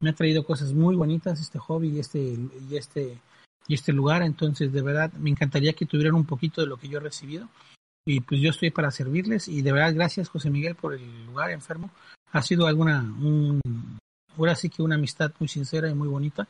Me ha traído cosas muy bonitas este hobby y este, y este, y este lugar. Entonces, de verdad, me encantaría que tuvieran un poquito de lo que yo he recibido. Y pues yo estoy para servirles. Y de verdad, gracias, José Miguel, por el lugar, enfermo. Ha sido alguna, un, ahora sí que una amistad muy sincera y muy bonita.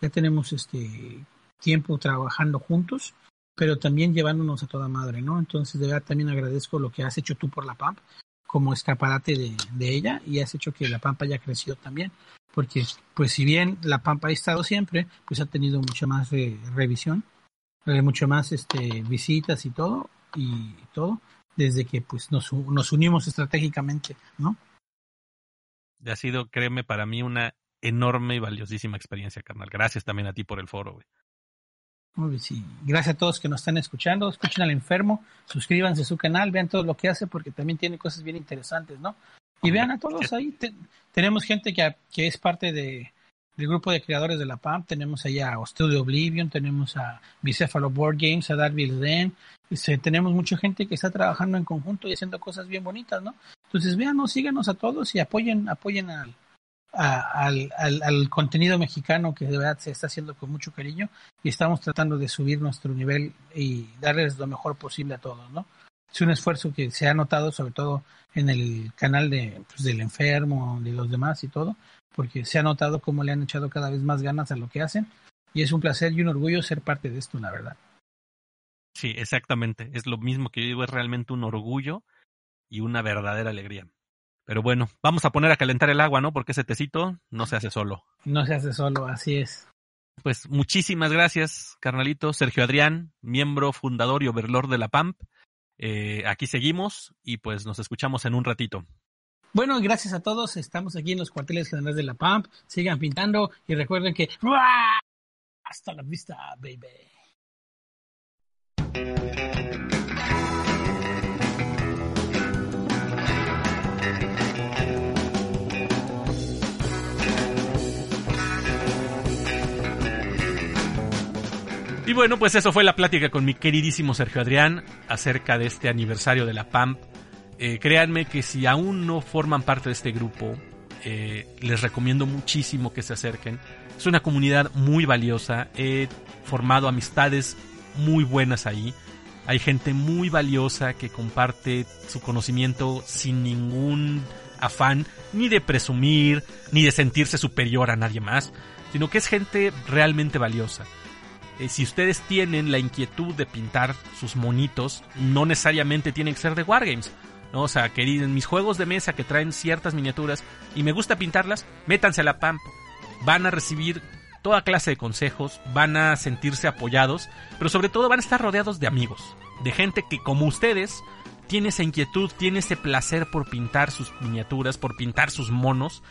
Ya tenemos este tiempo trabajando juntos, pero también llevándonos a toda madre, ¿no? Entonces, de verdad, también agradezco lo que has hecho tú por la P A M P como escaparate de, de ella, y has hecho que la P A M P haya crecido también, porque, pues, si bien la P A M P ha estado siempre, pues ha tenido mucha más eh, revisión, eh, mucho más este, visitas y todo, y todo, desde que, pues, nos, nos unimos estratégicamente, ¿no? Ha sido, créeme, para mí una enorme y valiosísima experiencia, carnal. Gracias también a ti por el foro, güey. Sí. Gracias a todos que nos están escuchando. Escuchen al enfermo, suscríbanse a su canal, vean todo lo que hace, porque también tiene cosas bien interesantes, ¿no? Y vean a todos ahí. Te, tenemos gente que, que es parte de, del grupo de creadores de la P A M P. Tenemos allá a Estudio Oblivion, tenemos a Bicéfalo Board Games, a Darby's Den. Se, tenemos mucha gente que está trabajando en conjunto y haciendo cosas bien bonitas, ¿no? Entonces, véanos, síganos a todos y apoyen, apoyen al... A, al, al, al contenido mexicano, que de verdad se está haciendo con mucho cariño, y estamos tratando de subir nuestro nivel y darles lo mejor posible a todos, ¿no? Es un esfuerzo que se ha notado sobre todo en el canal de, pues, del enfermo, de los demás y todo, porque se ha notado cómo le han echado cada vez más ganas a lo que hacen, y es un placer y un orgullo ser parte de esto, la verdad. Sí, exactamente, es lo mismo que yo digo, es realmente un orgullo y una verdadera alegría. Pero bueno, vamos a poner a calentar el agua, ¿no? Porque ese tecito no se hace solo. No se hace solo, así es. Pues muchísimas gracias, carnalito. Sergio Adrián, miembro, fundador y overlord de la P A M P. Eh, aquí seguimos y pues nos escuchamos en un ratito. Bueno, gracias a todos. Estamos aquí en los cuarteles generales de la P A M P. Sigan pintando y recuerden que... ¡Ruah! ¡Hasta la vista, baby! Y bueno, pues eso fue la plática con mi queridísimo Sergio Adrián acerca de este aniversario de la P A M P. Eh, créanme que si aún no forman parte de este grupo, eh, les recomiendo muchísimo que se acerquen. Es una comunidad muy valiosa. He formado amistades muy buenas ahí. Hay gente muy valiosa que comparte su conocimiento sin ningún afán, ni de presumir, ni de sentirse superior a nadie más, sino que es gente realmente valiosa. Eh, si ustedes tienen la inquietud de pintar sus monitos, no necesariamente tienen que ser de Wargames, ¿no? O sea, que dicen, mis juegos de mesa que traen ciertas miniaturas y me gusta pintarlas, métanse a la P A M P. Van a recibir toda clase de consejos, van a sentirse apoyados, pero sobre todo van a estar rodeados de amigos, de gente que como ustedes tiene esa inquietud, tiene ese placer por pintar sus miniaturas, por pintar sus monos.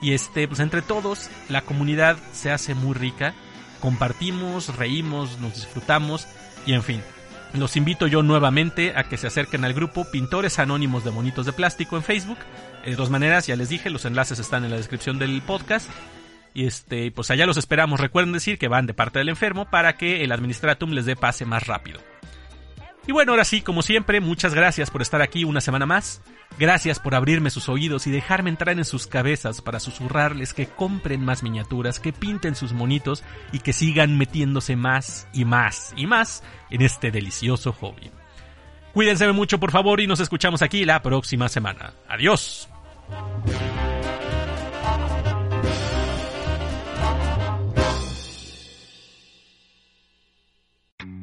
Y este, pues entre todos, la comunidad se hace muy rica. Compartimos, reímos, nos disfrutamos y en fin, los invito yo nuevamente a que se acerquen al grupo Pintores Anónimos de Monitos de Plástico en Facebook. De dos maneras, ya les dije, los enlaces están en la descripción del podcast y este, pues allá los esperamos. Recuerden decir que van de parte del enfermo para que el administratum les dé pase más rápido. Y bueno, ahora sí, como siempre, muchas gracias por estar aquí una semana más. Gracias por abrirme sus oídos y dejarme entrar en sus cabezas para susurrarles que compren más miniaturas, que pinten sus monitos y que sigan metiéndose más y más y más en este delicioso hobby. Cuídense mucho, por favor, y nos escuchamos aquí la próxima semana. ¡Adiós!